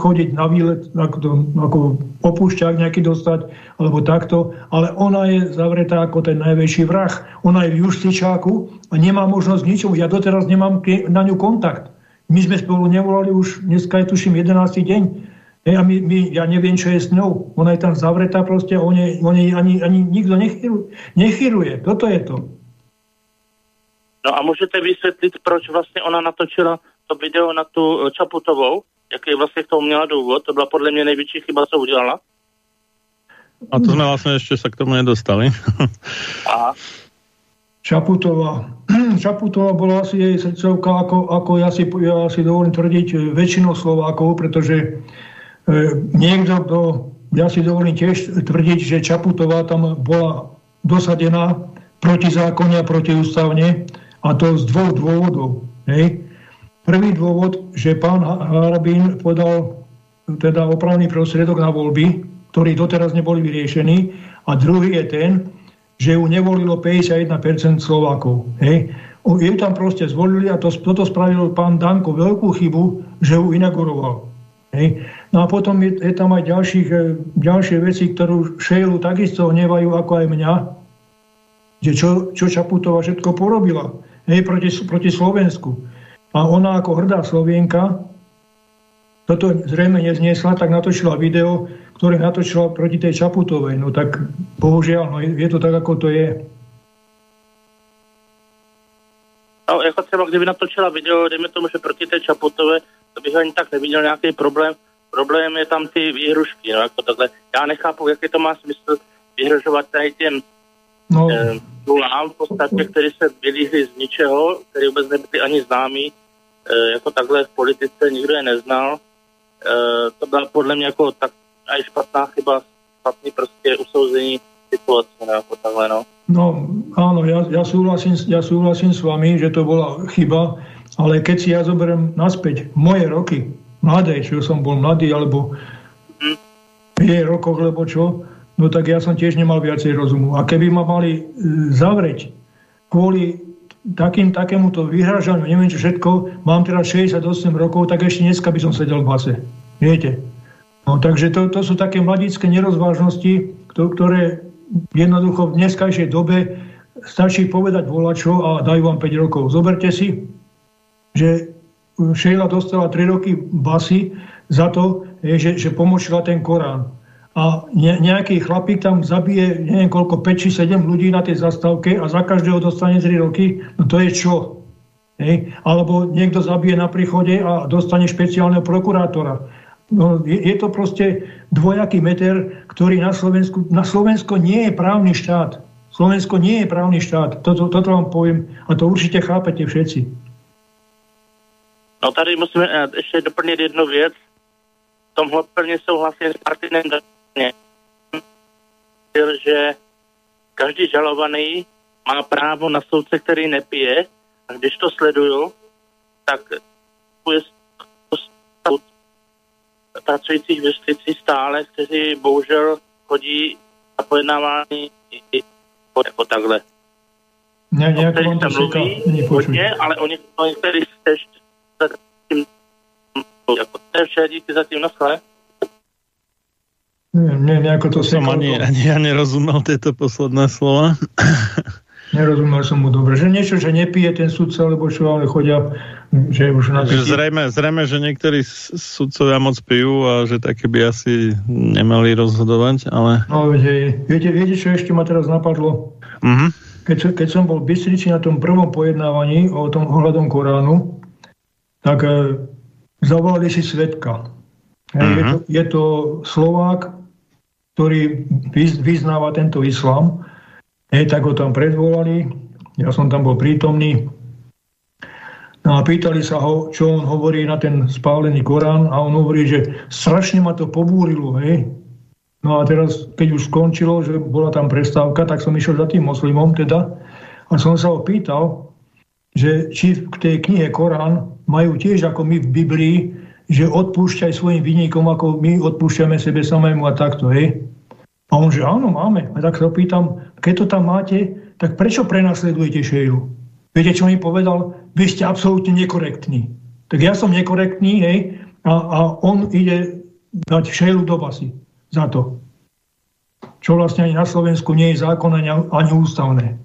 chodiť na výlet, ako opúšťak nejaký dostať, alebo takto. Ale ona je zavretá ako ten najväčší vrah. Ona je v justičáku a nemá možnosť ničomu. Ja doteraz nemám na ňu kontakt. My sme spolu nevolali už, dneska je tuším 11. deň. Hej, a ja neviem, čo je s ňou. Ona je tam zavretá proste, o nej ani nikto nechyruje. Toto je to. No a můžete vysvětlit, proč vlastně ona natočila to video na tu Čaputovou? Jaký vlastně k tomu měla důvod? To byla podle mě největší chyba, co udělala. A to jsme vlastně ještě se k tomu nedostali. Aha. Čaputová bola asi jej srdcovka, ako ja si dovolím tvrdiť, väčšinou Slovákov, pretože niekto, ja si dovolím tiež tvrdiť, že Čaputová tam bola dosadená protizákonne a protiústavne, a to z dvoch dôvodov. Hej. Prvý dôvod, že pán Harabin podal teda opravný prostriedok na voľby, ktorý doteraz neboli vyriešení, a druhý je ten, že ju nevolilo 51% Slovákov. Hej. Ju tam proste zvolili a toto spravil pán Danko veľkú chybu, že ju inauguroval. Hej. No a potom je tam aj ďalšie veci, ktorú Šejlu takisto hnevajú ako aj mňa, že čo Čaputová všetko porobila, hej, proti Slovensku. A ona ako hrdá Slovenka toto zrejme nezniesla, tak natočila video, ktoré natočila proti tej Čaputovej. No tak bohužiaľ, no, je to tak, ako to je. No, jako třeba, kdyby natočila video, dejme tomu, že proti té Čaputové, to bych ani tak neviděl nějaký problém. Problém je tam ty výhrušky, no, jako takhle. Já nechápu, jaký to má smysl vyhrožovat tady těm nulám, v podstatě, který se vylíhli z ničeho, který vůbec nebyli ani známý, jako takhle v politice nikdo je neznal. To byla podle mě jako tak aj špatná chyba, špatný prostě usouzení situácie, ako takhle, no. No, áno, ja súhlasím s vami, že to bola chyba, ale keď si ja zoberiem naspäť moje roky, mladé, čo som bol mladý, alebo je rokoch, lebo čo, no tak ja som tiež nemal viacej rozumu. A keby ma mali zavrieť kvôli takémuto vyhrážaniu, neviem čo všetko, mám teraz 68 rokov, tak ešte dneska by som sedel v base. Viete? No, takže to sú také mladické nerozvážnosti, ktoré jednoducho v dneskajšej dobe stačí povedať volačo a dajú vám 5 rokov. Zoberte si, že Šejla dostala 3 roky basy za to, že pomočila ten Korán. A nejaký chlapík tam zabije neviem koľko, 5 či 7 ľudí na tej zastávke a za každého dostane 3 roky. No to je čo? Hej? Alebo niekto zabije na príchode a dostane špeciálneho prokurátora. No, je to proste dvojaký meter, ktorý na Slovensko nie je právny štát. Slovensko nie je právny štát. Toto vám poviem a to určite chápete všetci. No tady musíme ešte doplniť jednu vec. V tomhle plne souhlasím s Martinem Dankem, že každý žalovaný má právo na soudce, který nepije, a když to sleduju, tak pracujících věřstvící stále, kteří bohužel chodí na pojednávání jako takhle. O kterých se mluví hodně, ale o některých tež zatím jako tež díky zatím naschle. Nejako to som ani ja nerozumel tieto posledné slova. Nerozumel som mu dobre, že niečo, že nepije ten sudca, lebo čo, ale chodia, že už na... Zrejme, že niektorí sudcovia moc pijú a že také by asi nemali rozhodovať, ale... No, viete, čo ešte ma teraz napadlo? Mm-hmm. Keď som bol v Bystrici na tom prvom pojednávaní o tom ohľadom Koránu, tak zavolali si svedka. Mm-hmm. Je to Slovák, ktorý vyznáva tento islám. Tak ho tam predvolali, ja som tam bol prítomný. No a pýtali sa ho, čo on hovorí na ten spálený Korán, a on hovorí, že strašne ma to pobúrilo, hej. No a teraz, keď už skončilo, že bola tam prestávka, tak som išiel za tým moslimom teda a som sa ho pýtal, že či v tej knihe Korán majú tiež ako my v Biblii, že odpúšťaj svojim vinníkom, ako my odpúšťame sebe samému a takto, hej. A on, že áno, máme. A tak sa ho pýtam, keď to tam máte, tak prečo prenasledujete Šejlu? Viete, čo mi povedal? Vy ste absolútne nekorektní. Tak ja som nekorektný, hej, a on ide dať Šejlu do basy za to. Čo vlastne ani na Slovensku nie je zákon, ani ústavné.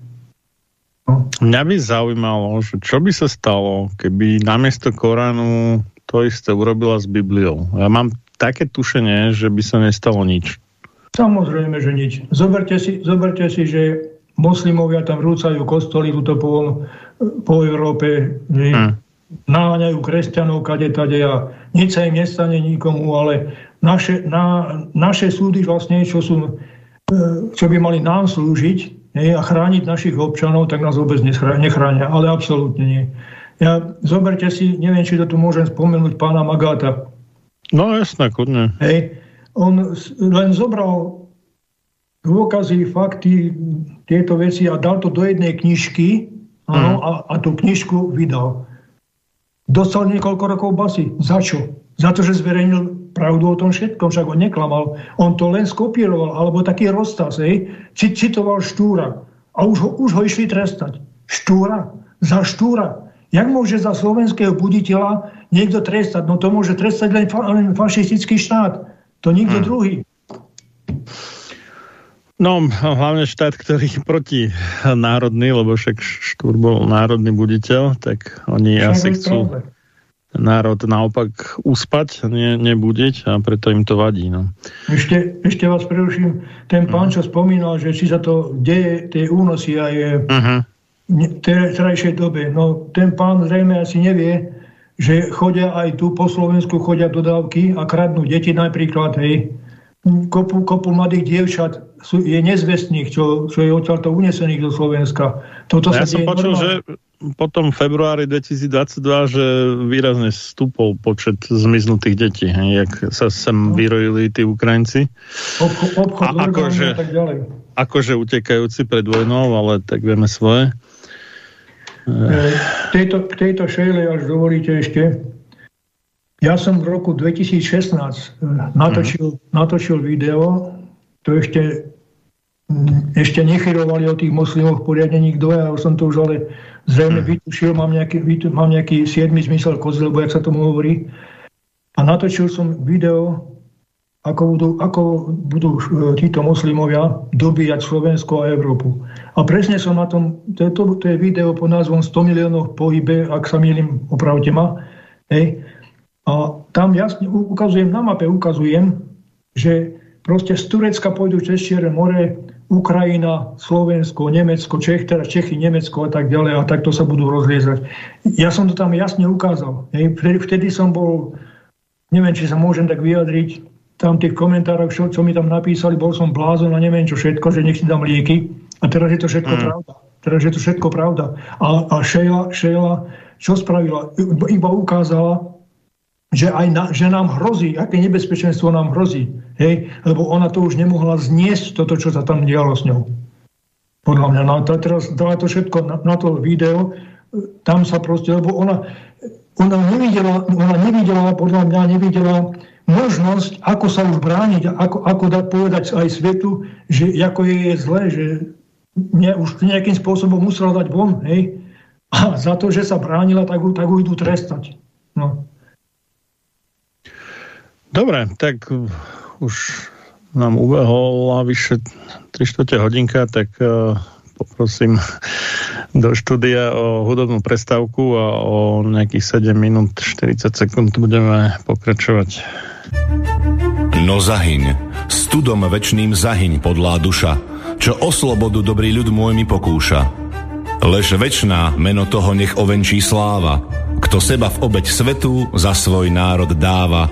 No. Mňa by zaujímalo, že čo by sa stalo, keby namiesto Koránu to isté urobila s Bibliou. Ja mám také tušenie, že by sa nestalo nič. Samozrejme, že nič. Zoberte si, že moslimovia tam rúcajú kostoly tuto po Európe, že náňajú kresťanov kadetade a nič sa im nestane nikomu, ale naše súdy vlastne, čo by mali nám slúžiť a chrániť našich občanov, tak nás vôbec nechránia, ale absolútne nie. Zoberte si, neviem, či to tu môžem spomenúť, pána Magáta. No jasné, kudne. Hej. On len zobral dôkazy, fakty, tieto veci a dal to do jednej knižky a tú knižku vydal. Dostal niekoľko rokov basy. Za čo? Za to, že zverejnil pravdu o tom všetkom, však on neklamal. On to len skopíroval, alebo taký roztaz, citoval Štúra a už ho išli trestať. Štúra? Za Štúra? Jak môže za slovenského buditeľa niekto trestať? No to môže trestať len fašistický štát. To nikto druhý. No, hlavne štát, ktorý je protinárodný, lebo však Štúr bol národný buditeľ, tak oni asi chcú národ naopak uspať, nebudiť a preto im to vadí. No. Ešte vás preruším. Ten pán, čo spomínal, že či sa to deje, tie únosy a je v terajšej dobe. No, ten pán zrejme asi nevie, že chodia aj tu po Slovensku, chodia dodávky a kradnú deti napríklad, hej. Kopu mladých dievčat je nezvestných, čo je odtiaľto unesených do Slovenska. Ja som počul, že potom v februári 2022, že výrazne stúpol počet zmiznutých detí, hej, jak sa sem vyrojili tí Ukrajinci. Obchod orgánov a tak ďalej. Akože utekajúci pred vojnou, ale tak vieme svoje. K tejto Šejle, až dovolíte ešte, ja som v roku 2016 natočil video, to ešte nechyrovali o tých moslimoch poriadne nikto, ja som to už ale zrejme vytušil, mám nejaký siedmy zmysel kozel, lebo jak sa tomu hovorí. A natočil som video, ako budú títo moslimovia dobíjať Slovensko a Európu. A presne som na tom, to je video pod názvom 100 miliónov pohybe, ak sa mýlim, opravte ma. Hej. A tam jasne ukazujem, na mape ukazujem, že proste z Turecka pôjdu cez Čierne more, Ukrajina, Slovensko, Nemecko, Čechy, Nemecko a tak ďalej, a takto sa budú rozliezať. Ja som to tam jasne ukázal. Hej. Vtedy som bol, neviem, či sa môžem tak vyjadriť, tam tých komentárov, čo mi tam napísali, bol som blázon a neviem čo všetko, že nech si dám lieky. A teraz je to všetko pravda. A Šejla, čo spravila? Iba ukázala, že nám hrozí, aké nebezpečenstvo nám hrozí. Hej? Lebo ona to už nemohla zniesť, toto, čo sa tam dialo s ňou. Podľa mňa. No, teraz dala to všetko na to video. Tam sa proste, lebo ona nevidela možnosť, ako sa už brániť, ako dať povedať aj svetu, že ako je zle, že už nejakým spôsobom musela dať von, hej. A za to, že sa bránila, tak ju idú trestať. No. Dobre, tak už nám ubehla vyše 3/4 hodinka, tak poprosím do štúdia o hudobnú prestávku a o nejakých 7 minút 40 sekúnd budeme pokračovať. No zahyň, studom večným zahyň podlá duša, čo o slobodu dobrý ľud môj mi pokúša. Lež večná meno toho nech ovenčí sláva, kto seba v obeť svetu za svoj národ dáva.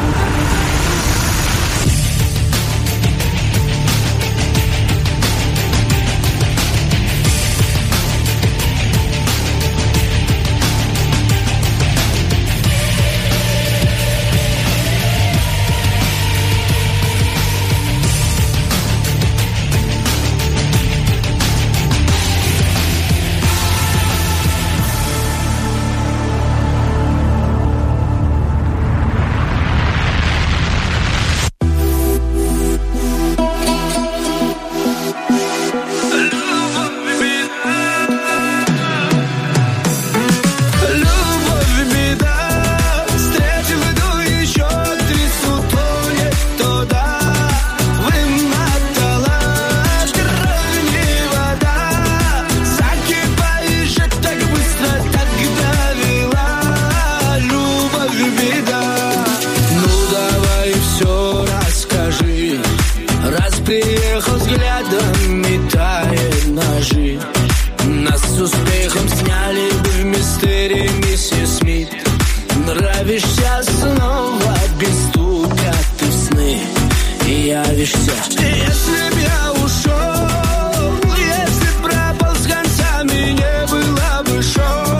Jeho взглядом метает ножи. Нас с успехом сняли бы в мистере миссис Смит. Нравишься снова без стука ты в сны и явишься. Если б я ушел, если б пропал с концами, не было бы шоу.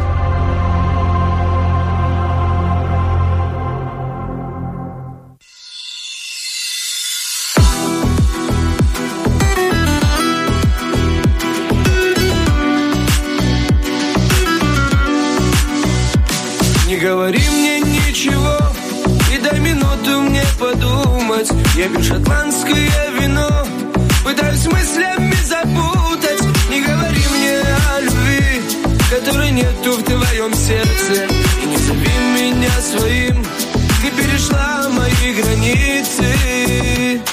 Не говори мне ничего. Дай минуту мне подумать. Я пью шотландское вино, пытаюсь мыслями запутать. Не говори мне о любви, которой нету в твоем сердце. И не зови меня своим, ты перешла мои границы.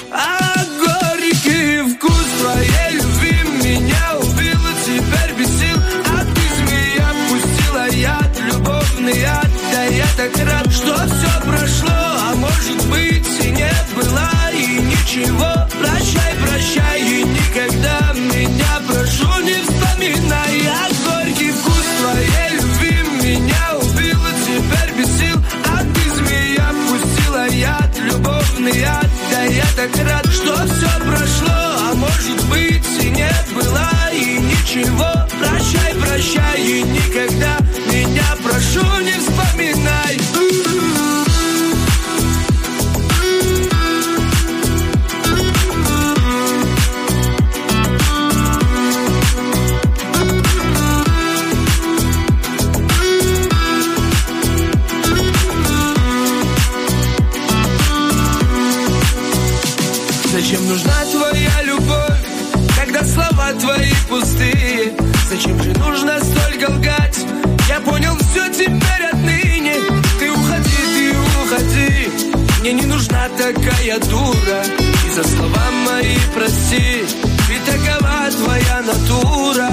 А горький вкус твоей любви меня убил, и теперь без сил. А ты змея пустила яд, любовный яд. Да я так рад, что все прошло. Может быть, и не было, и ничего. Прощай, прощай, и никогда меня прошу, не вспоминай. А горький вкус твоей любви меня убил, и теперь без сил. А ты, змея, пустила яд, любовный яд. Да я так рад, что все прошло. А может быть, и не было, и ничего. Прощай, прощай, и никогда меня прошу, не вспоминай. Зачем нужна твоя любовь, когда слова твои пустые? Зачем же нужно столько лгать? Я понял все теперь отныне. Ты уходи, мне не нужна такая дура. И за слова мои прости, ведь такова твоя натура.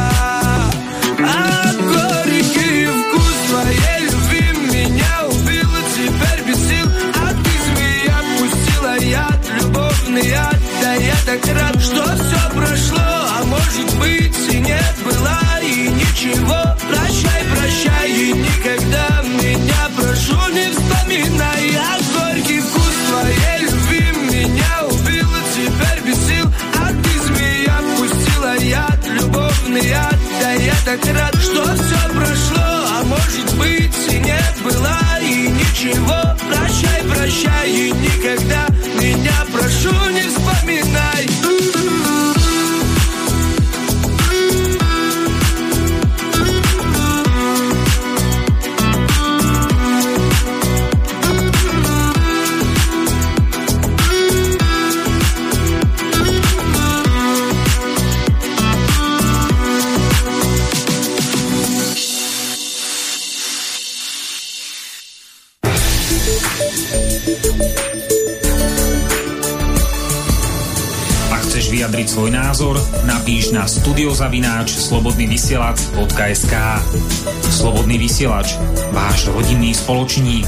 А горький вкус твоей любви меня убил, и теперь без сил. А ты, змея, пустила яд, любовный яд. Да я так рад, что все прошло, а может быть и не было, и ничего. Прощай, прощай, и никогда меня никогда меня, прошу, не вспоминай. Vyjadriť svoj názor, napíš na studiozavináč slobodnyvysielac.sk. Slobodný vysielač, váš rodinný spoločník.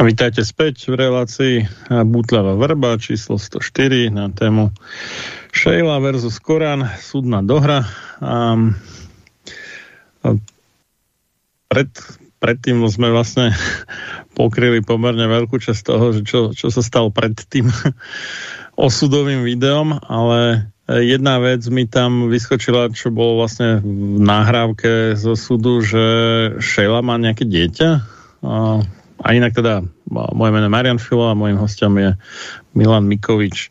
Vítajte späť v relácii Bútľavá vŕba číslo 104 na tému Šejla versus Korán, súdna dohra. Predtým sme vlastne pokryli pomerne veľkú časť toho, čo sa stalo pred tým osudovým videom, ale jedna vec mi tam vyskočila, čo bolo vlastne v nahrávke zo súdu, že Šejla má nejaké dieťa. A inak teda, moje meno je Marián Fillo a mojím hosťom je Milan Mikovič.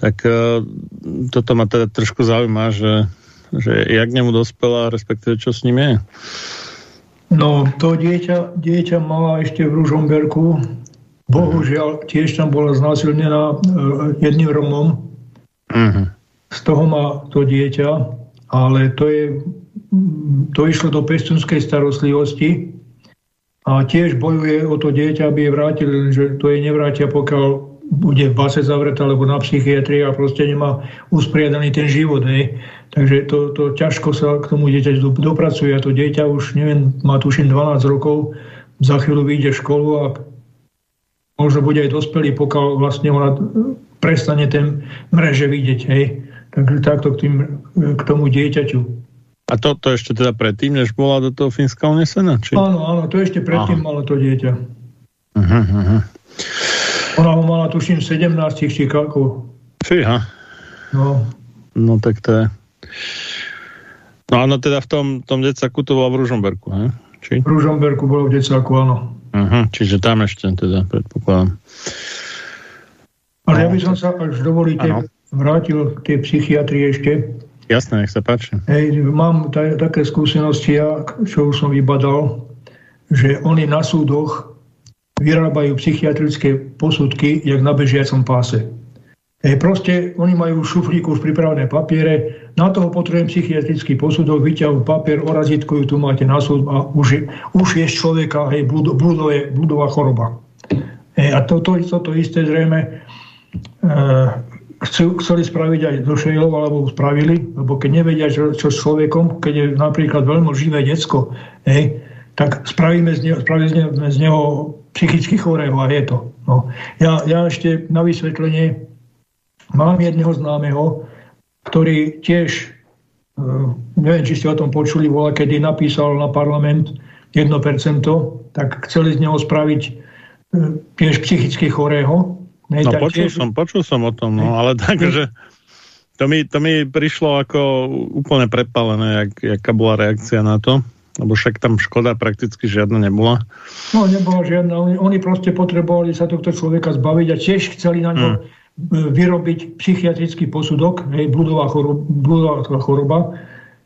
Tak toto ma teda trošku zaujíma, že jak nemu dospela, respektíve čo s ním je. No, to dieťa mala ešte v Rúžomberku. Bohužiaľ, tiež tam bola znásilnená jedným Rómom. Uh-huh. Z toho má to dieťa, ale to išlo do pestúnskej starostlivosti. A tiež bojuje o to dieťa, aby je vrátili, že to jej nevrátia, pokiaľ bude v base zavretá, alebo na psychiatrii a proste nemá usporiadaný ten život, hej. Takže to ťažko sa k tomu dieťa dopracuje. A to dieťa už, neviem, má tuším 12 rokov, za chvíľu vyjde školu a možno bude aj dospelý, pokiaľ vlastne ona prestane ten mreže vidieť. Hej. Takže takto k tomu dieťaťu. A to ešte teda predtým, než bola do toho Fínska unesená? Či... Áno, to ešte predtým malo to dieťa. Uh-huh. Ona ho mala tuším 17 v Chicagu. Fíha. No tak to je... No áno, teda v tom detsaku to bola v Rúžomberku, he? Či? V Rúžomberku bolo v detsaku, áno. Aha, čiže tam ešte teda, predpokladám. Ale ja by som sa, až dovolíte, vrátil k tej psychiatrii ešte. Jasné, nech sa páči. Hej, mám také skúsenosti, čo už som vybadal, že oni na súdoch vyrábajú psychiatrické posudky jak na bežiacom páse. Proste oni majú v šuflíku už pripravené papiere, na toho potrebujem psychiatrický posudok, vyťahujú papier, orazitkujú, tu máte na súd a už je z človeka, hej, bludová choroba. A toto isté zrejme chceli spraviť aj do Šejlov, alebo spravili, lebo keď nevedia, čo s človekom, keď je napríklad veľmi živé decko, hej, tak spravíme z neho psychicky chorého a je to. No. Ja ešte na vysvetlenie mám jedného známeho, ktorý tiež, neviem, či ste o tom počuli, bola, kedy napísal na parlament 1%, tak chceli z neho spraviť tiež psychicky chorého. No počul som o tom, no, ale takže to mi prišlo ako úplne prepálené, jaká bola reakcia na to. Lebo však tam škoda prakticky žiadna nebola. No, nebola žiadna. Oni proste potrebovali sa tohto človeka zbaviť a tiež chceli na ňom vyrobiť psychiatrický posudok, bludová choroba,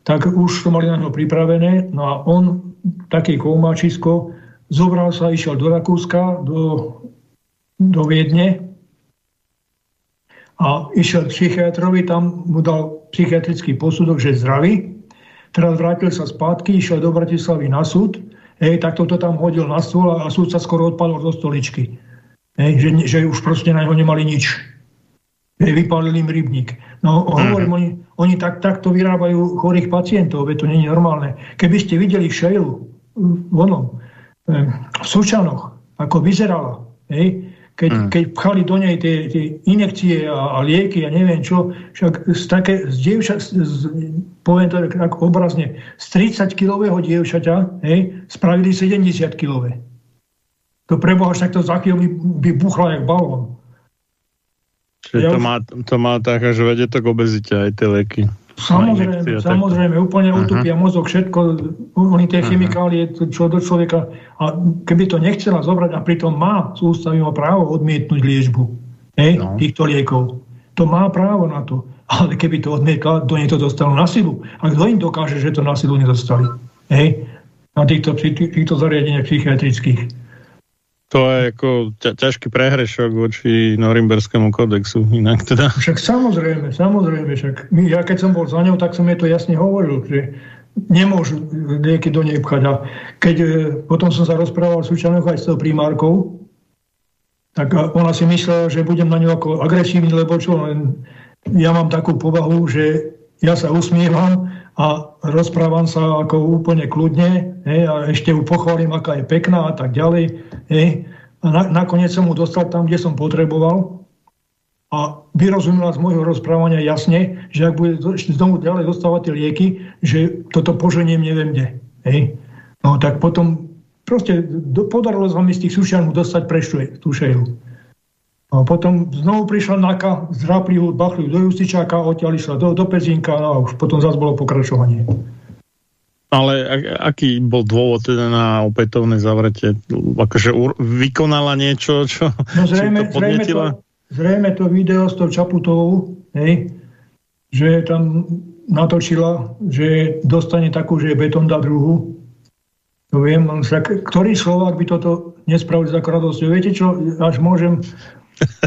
tak už to mali na ňo pripravené. No a on, taký koumáčisko, zobral sa, išiel do Rakúska, do Viedne a išiel k psychiatrovi, tam mu dal psychiatrický posudok, že zdravý. Teraz vrátil sa spátky, išiel do Bratislavy na súd, tak toto tam hodil na stôl a súd sa skoro odpadol do stoličky. Že už proste na neho nemali nič. Vypálil im rybník. No hovorím, oni takto vyrábajú chorých pacientov, veď to nie je normálne. Keby ste videli Šejlu v Sučanoch, ako vyzerala, keď pchali do nej tie injekcie a lieky a neviem čo, však z 30-kilového dievčaťa spravili 70-kilové. To preboha, však to za chvíľu by buchla jak balón. Čiže to má tak, že vedie to k obezite aj tie lieky. Samozrejme, úplne utopia mozog, všetko, oni tie chemikálie, čo do človeka, a keby to nechcela zobrať a pritom má sústavilo právo odmietnúť liečbu týchto liekov. To má právo na to, ale keby to odmietla, do nej to dostalo na silu. A kto im dokáže, že to na silu nedostali? Na týchto zariadeniach psychiatrických. To je ako ťažký prehrešok voči Norimberskému kodexu, inak teda. Však samozrejme, však. Ja keď som bol za ňou, tak som jej to jasne hovoril, že nemôžu lieky do nej pchať. A keď potom som sa rozprával v Sučanoch aj s tou primárkou, tak ona si myslela, že budem na ňu ako agresívny, lebo čo, len ja mám takú povahu, že ja sa usmievam a rozprávam sa ako úplne kľudne a ešte ju pochválim, aká je pekná a tak ďalej. A nakoniec som mu dostal tam, kde som potreboval a vyrozumila z môjho rozprávania jasne, že ak bude z domu ďalej dostávať tie lieky, že toto poženiem neviem kde. No tak potom proste podarilo sa mi z tých Sušianov dostať tú Šejlu. A potom znovu prišla Naka, zrápli ju, bachli do Justičáka, odtiaľ išla do Pezinka a už potom zase bolo pokračovanie. Ale aký bol dôvod teda na opätovné zavretie? Akože vykonala niečo, čo, no zrejme, čo to podnietila? Zrejme to video s tou Čaputovou, že tam natočila, že dostane takú, že je betón na druhu. To viem, ktorý Slovák by toto nespravil s takou radosťou? Viete čo, až môžem...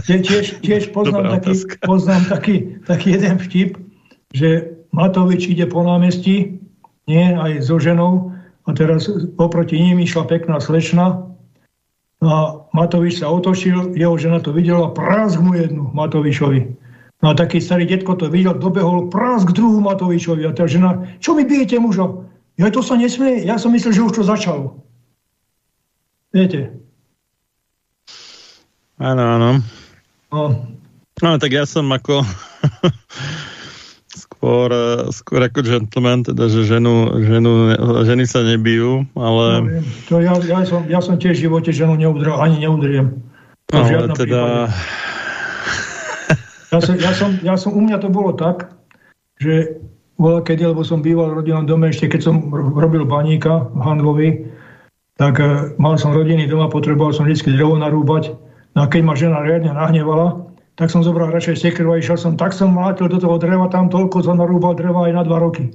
Tiež poznám taký jeden vtip, že Matovič ide po námestí, aj so ženou, a teraz oproti ním išla pekná slečna a Matovič sa otočil, jeho žena to videla, prásk mu jednu Matovičovi. No a taký starý detko to videl, dobehol, prásk druhú Matovičovi. A tá žena, čo mi bijete muža? Ja to sa nesmie, ja som myslel, že už to začalo. Viete? Áno. No, tak ja som ako skôr ako gentleman, teda, že ženy sa nebijú, ale... No, ja som tiež v živote ženu neudrel, ani neudriem. No, ale teda... ja som, u mňa to bolo tak, že kedy, lebo som býval v rodinnom dome, ešte keď som robil baníka v Handlovi, tak mal som rodinný dom a potreboval som vždycky drevo narúbať. No a keď ma žena riadne nahnevala, tak som zobral radšej sekeru a išiel som. Tak som mlátil do toho dreva, tam toľko som narúbal dreva aj na 2 roky.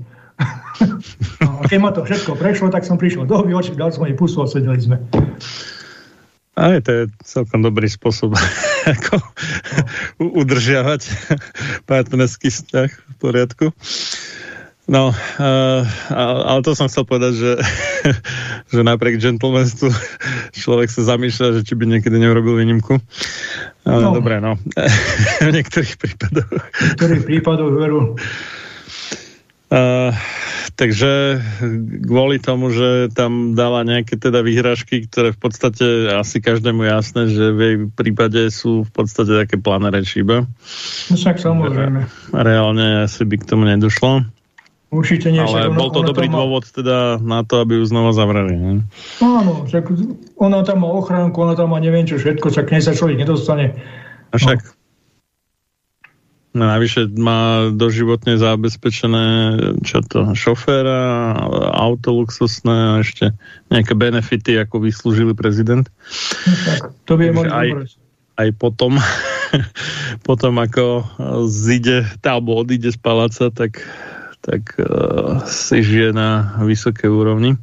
A keď ma to všetko prešlo, tak som prišiel do obývačky, dal som jej pusu a sedeli sme. Aj to je celkom dobrý spôsob ako udržiavať partnerský vzťah v poriadku. No, ale to som chcel povedať, že napriek gentlemanstvu človek sa zamýšľa, že či by niekedy neurobil výnimku. No. Dobre, no. V niektorých prípadoch. V niektorých prípadoch, veru. Takže kvôli tomu, že tam dala nejaké teda výhražky, ktoré v podstate asi každému jasné, že v jej prípade sú v podstate také plané reči. No však samozrejme. Reálne asi by k tomu nedošlo. Určite nie, ale bol to dobrý dôvod teda na to, aby ju znova zavreli. Ne? Áno, však ona tam má ochránku, ona tam má neviem čo všetko, však nej sa človek nedostane. A však navyše má doživotne zabezpečené šoféra, auto luxusné a ešte nejaké benefity, ako vyslúžili prezident. No, tak, to by je možno aj potom ako zíde, alebo odíde z paláca, tak si žije na vysokej úrovni.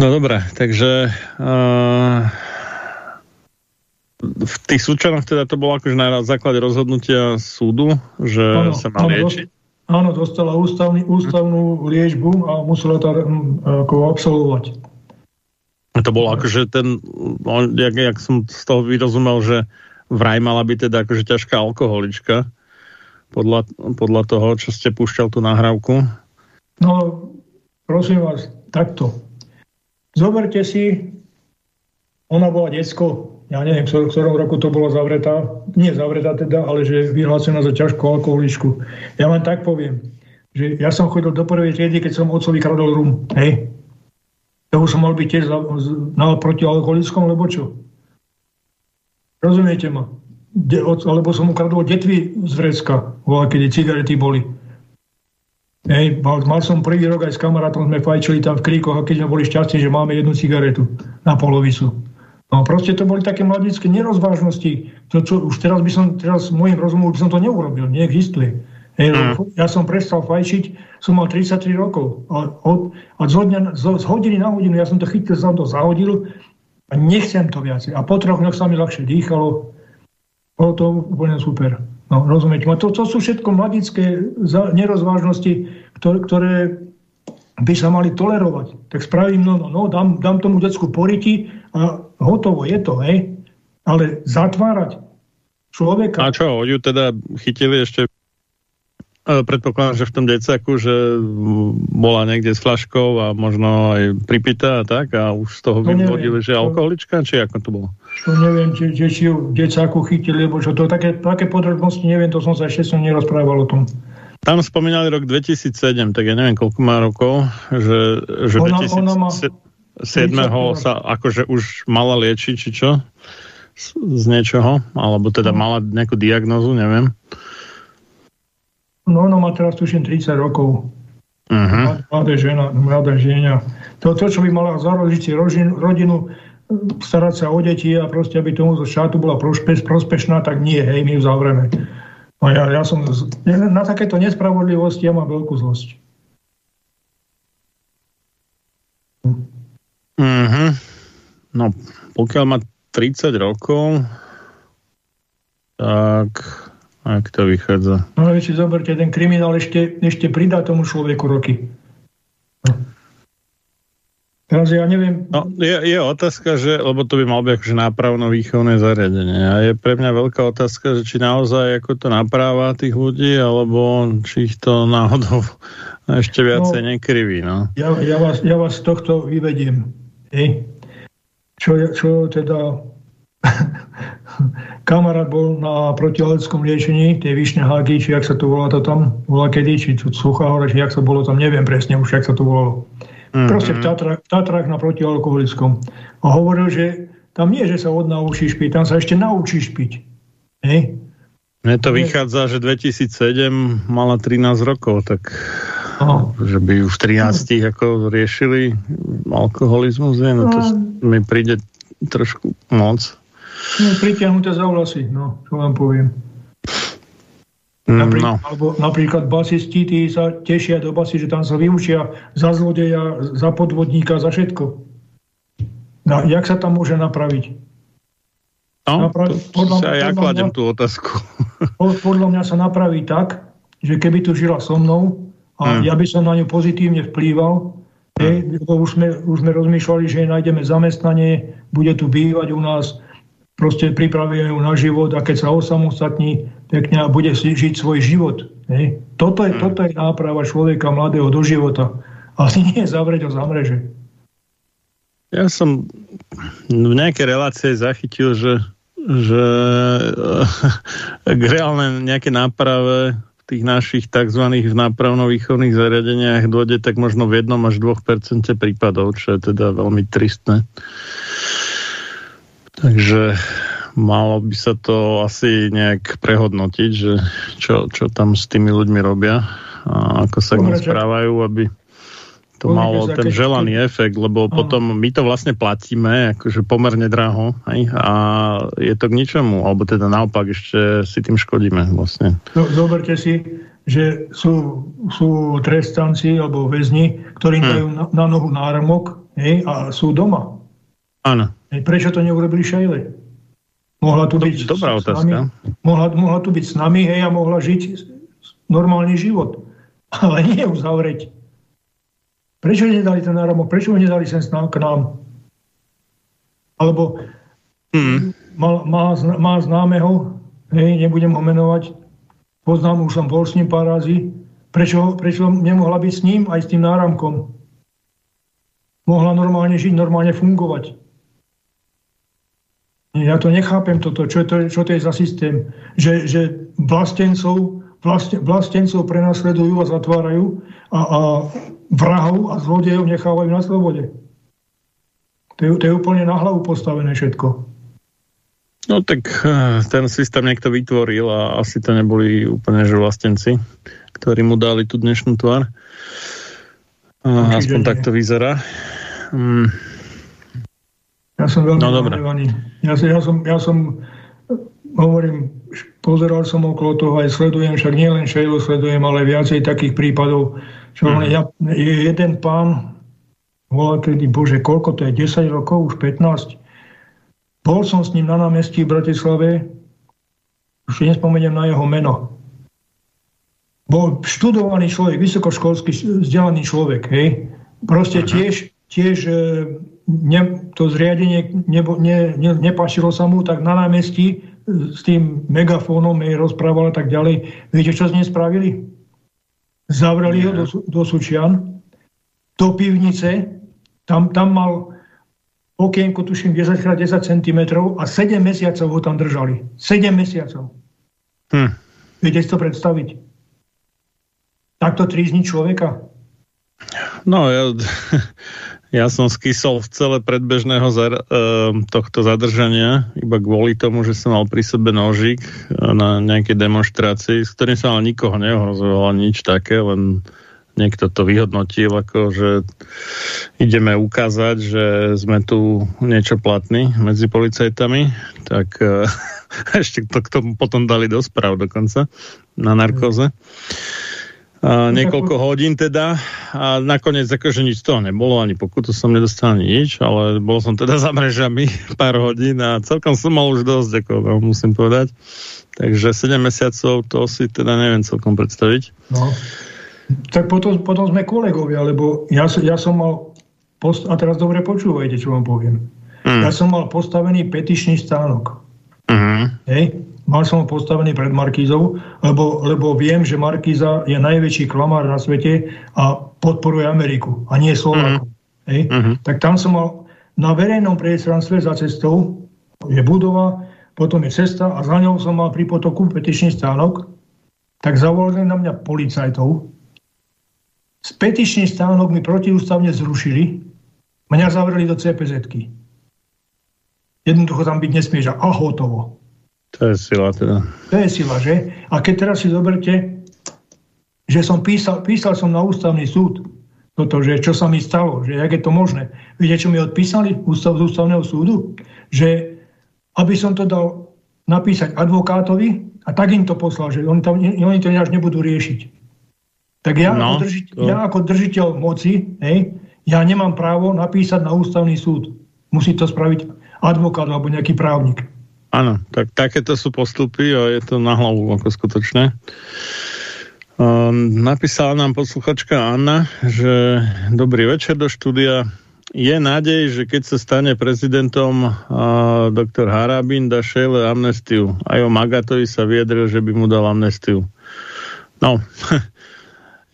No dobré, takže v tých Sučanoch teda to bolo akože na základe rozhodnutia súdu, že sa má liečiť. Áno, dostala ústavnú liečbu a musela to absolvovať. A to bolo akože jak som z toho vyrozumel, že vraj mala byť teda akože ťažká alkoholička. Podľa toho, čo ste púšťal tú nahrávku? No, prosím vás, takto. Zoberte si, ona bola decko, ja neviem, v ktorom roku to bola zavretá, nie zavretá teda, ale že vyhlásená za ťažkú alkoholičku. Ja vám tak poviem, že ja som chodil do prvej triedy, keď som otcovi kradol rum, To už som mal byť tiež na protialkoholickom, lebo čo? Rozumiete ma? Alebo som ukradol detvy z vrecka, keď cigarety boli. Hej, mal som prvý rok aj s kamarátom, sme fajčili tam v Kríkoch a keď sme boli šťastní, že máme jednu cigaretu na polovicu. No proste to boli také mladícke nerozvážnosti. To, čo už teraz by som, teraz môjim rozumom by som to neurobil, neexistuje. Hej, ja som prestal fajčiť, som mal 33 rokov a z hodiny na hodinu, ja som to chytil, som to zahodil a nechcem to viac. A po troch dňoch sa mi ľahšie dýchalo, bolo to úplne super. No, rozumiete. To sú všetko mladícke nerozvážnosti, ktoré by sa mali tolerovať. Tak spravím, dám tomu decku poriti a hotovo, je to, hej. Ale zatvárať človeka... A čo, oni teda chytili ešte, predpokladám, že v tom decaku, že bola niekde s flaškou a možno aj pripitá a tak, a už z toho vyvodili, že alkoholička, či ako to bolo? To neviem, či ju decáku chytili, lebo čo to také podrobnosti, neviem, to som sa ešte nerozprával o tom. Tam spomínali rok 2007, tak ja neviem, koľko má rokov, že ona má 2007 sa akože už mala liečiť, či čo? Z niečoho, alebo teda mala nejakú diagnózu, neviem. No, ona má teraz tuším 30 rokov. Uh-huh. Mladá žena. To, čo by mala založiť si rodinu, starať sa o deti a proste, aby tomu zo štátu bola prospešná, tak nie, hej, my ju zavreme. No ja som na takéto nespravodlivosti, ja mám veľkú zlosť. Uh-huh. No, pokiaľ má 30 rokov, tak... Ak to vychádza. No ale si zoberte, ten kriminál ešte pridá tomu človeku roky. Teraz ja neviem... No, je otázka, že, lebo to by mal byť akože nápravno-výchovné zariadenie. A je pre mňa veľká otázka, že či naozaj ako to napráva tých ľudí, alebo či ich to náhodou ešte viacej nekriví. No. Ja vás tohto vyvediem. Čo teda... Kamarát bol na protialeckom liečení, tej Vyšné Háky, či jak sa to volá to tam, bola kedy, či Suchá hora, či jak sa bolo tam, neviem presne už, jak sa to volalo. Mm-hmm. Proste v Tatrách na protialkoholickom. A hovoril, že tam nie, že sa odnaučíš piť, tam sa ešte naučíš piť. Hej? Mne to vychádza, že 2007 mala 13 rokov, tak že by už 13 ako riešili alkoholizmus, to mi príde trošku moc. Pritiahnuté za vlasy, čo vám poviem. Napríklad basisti, tí sa tešia do basy, že tam sa vyučia za zlodeja, za podvodníka, za všetko. No, jak sa tam môže napraviť? No, kladem tú otázku. Podľa mňa sa napraví tak, že keby tu žila so mnou a ja by som na ňu pozitívne vplýval. Už sme rozmýšľali, že nájdeme zamestnanie, bude tu bývať u nás, proste pripravíme ju na život a keď sa osamostatní, pekne bude si žiť svoj život. Hej. Toto je náprava človeka mladého do života. Asi nie zavrieť ho za mreže. Ja som v nejakej relácii zachytil, že k reálne nejaké náprave v tých našich tzv. Nápravno-výchovných zariadeniach dôjde tak možno v 1-2% prípadov, čo je teda veľmi tristné. Takže malo by sa to asi nejak prehodnotiť, že čo tam s tými ľuďmi robia a ako sa k nim správajú, aby to malo ten želaný efekt, lebo potom my to vlastne platíme akože pomerne draho, hej? A je to k ničomu, alebo teda naopak ešte si tým škodíme vlastne. Zoberte si, že sú trestanci alebo väzni, ktorí dajú na nohu náramok, hej? A sú doma. Áno. Prečo to neurobili Šejle? Mohla tu byť s nami. Mohla tu byť s nami, hej, a mohla žiť normálny život. Ale nie ju zavrieť. Prečo nedali ten náramok? Prečo nedali sem k nám? Alebo má známeho, hej, nebudem ho menovať, poznám, už som bol s ním pár razy. Prečo nemohla byť s ním aj s tým náramkom? Mohla normálne žiť, normálne fungovať. Ja to nechápem toto, čo to je za systém, že vlastencov prenasledujú a zatvárajú a vrahov a zlodejov nechávajú na slobode. To je úplne na hlavu postavené všetko. No tak ten systém niekto vytvoril a asi to neboli úplne že vlastenci, ktorí mu dali tú dnešnú tvár. Aspoň tak to vyzerá. Ja som veľmi nahnevaný. Ja som, hovorím, pozeral som okolo toho, aj sledujem, však nie len Šejlu sledujem, ale viacej takých prípadov. Čo jeden pán volal, kedy, bože, koľko to je, 10 rokov, už 15. Bol som s ním na námestí v Bratislave, už nespomeniem na jeho meno. Bol študovaný človek, vysokoškolský vzdelaný človek, hej. Proste tiež to zriadenie nepáčilo sa mu, tak na námestí s tým megafónom jej rozprával a tak ďalej. Viete, čo sme spravili? Zavreli ho do Sučian, do pivnice, tam mal okienko, tuším, 10x10 cm a 7 mesiacov ho tam držali. 7 mesiacov. Viete si to predstaviť? Takto trízni človeka? No, ja som skysol v cele predbežného tohto zadržania, iba kvôli tomu, že som mal pri sebe nožík na nejakej demonštrácii, s ktorým som ale nikoho neohrozoval, nič také, len niekto to vyhodnotil, ako že ideme ukázať, že sme tu niečo platní medzi policajtami, tak ešte to k tomu potom dali do správ dokonca na narkóze. Niekoľko hodín teda a nakoniec akože nič toho nebolo, ani pokutu som nedostal nič, ale bol som teda za mrežami pár hodín a celkom som mal už dosť, musím povedať. Takže 7 mesiacov to si teda neviem celkom predstaviť. No. Tak potom sme kolegovia, lebo ja som mal... A teraz dobre počúvajte, čo vám poviem. Ja som mal postavený petičný stánok. Hej? Mal som ho postavený pred Markízou, lebo viem, že Markíza je najväčší klamár na svete a podporuje Ameriku, a nie Slovákov. Hej? Tak tam som mal na verejnom priestranstve za cestou, je budova, potom je cesta a za ňou som mal pri potoku petičný stánok, tak zavolali na mňa policajtov. Petičný stánok mi protiústavne zrušili, mňa zavreli do CPZ-ky. Jednoducho tam byť nesmieš a hotovo. To je sila teda. To je sila, že? A keď teraz si zoberte, že som písal som na ústavný súd toto, že čo sa mi stalo, že jak je to možné. Viete, čo mi odpísali z ústavného súdu? Že aby som to dal napísať advokátovi a tak im to poslal, že oni to až nebudú riešiť. Tak ja ako držiteľ moci, hej, ja nemám právo napísať na ústavný súd. Musí to spraviť advokát alebo nejaký právnik. Áno, tak takéto sú postupy a je to na hlavu ako skutočné. Napísala nám posluchačka Anna, že dobrý večer do štúdia. Je nádej, že keď sa stane prezidentom doktor Harabin, dá Šejle amnestiu. Aj o Magatovi sa vyjadril, že by mu dal amnestiu. No...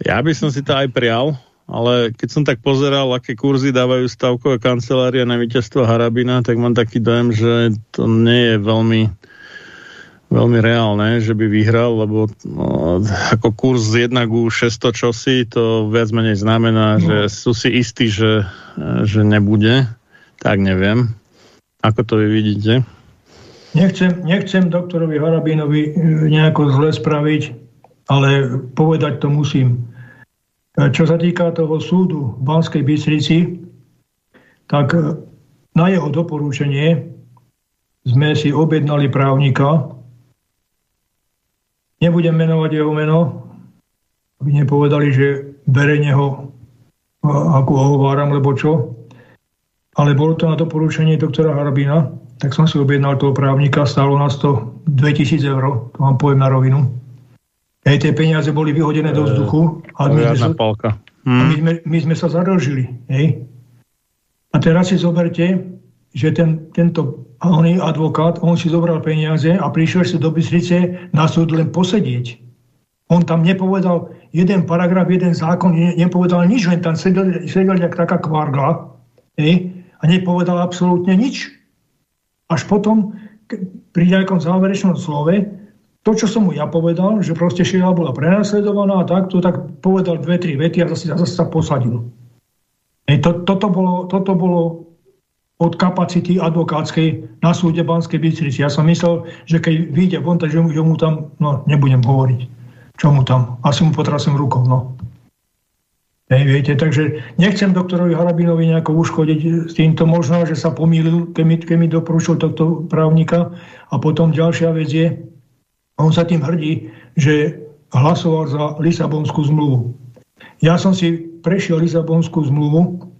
Ja by som si to aj prial, ale keď som tak pozeral, aké kurzy dávajú stavkové kancelárie na víťazstvo Harabina, tak mám taký dojem, že to nie je veľmi, veľmi reálne, že by vyhral, lebo ako kurz 1:600 čosi, to viac menej znamená, že sú si istí, že nebude. Tak neviem. Ako to vy vidíte? Nechcem doktorovi Harabinovi nejako zle spraviť, ale povedať to musím. Čo sa týka toho súdu v Banskej Bystrici, tak na jeho doporučenie sme si objednali právnika. Nebudem menovať jeho meno, aby nepovedali, že verejne ho ako ohováram, lebo čo. Ale bolo to na doporučenie doktora Harabina, tak som si objednal toho právnika, stálo nás to 2000 €, to vám poviem na rovinu. Tie peniaze boli vyhodené do vzduchu a my sme sa zadlžili. Hej. A teraz si zoberte, že tento advokát, on si zobral peniaze a prišiel si do Bystrice na súd len posedieť. On tam nepovedal jeden paragraf, jeden zákon, nepovedal nič, len tam sedel jak taká kvárga, hej, a nepovedal absolútne nič. Až potom, pri nejakom záverečnom slove, to, čo som mu ja povedal, že proste Šejla bola prenasledovaná a takto, tak povedal 2-3 vety a zase sa posadil. Toto bolo od kapacity advokátskej na súde Banskej Bystrici. Ja som myslel, že keď vyjde von, takže mu tam, no nebudem hovoriť, čo mu tam, asi mu potrasem rukou, no. Viete, takže nechcem doktorovi Harabinovi nejako uškodiť s týmto, možno, že sa pomýlil, keď mi doporučil tohto právnika. A potom ďalšia vec je, on sa tým hrdí, že hlasoval za Lisabonskú zmluvu. Ja som si prešiel Lisabonskú zmluvu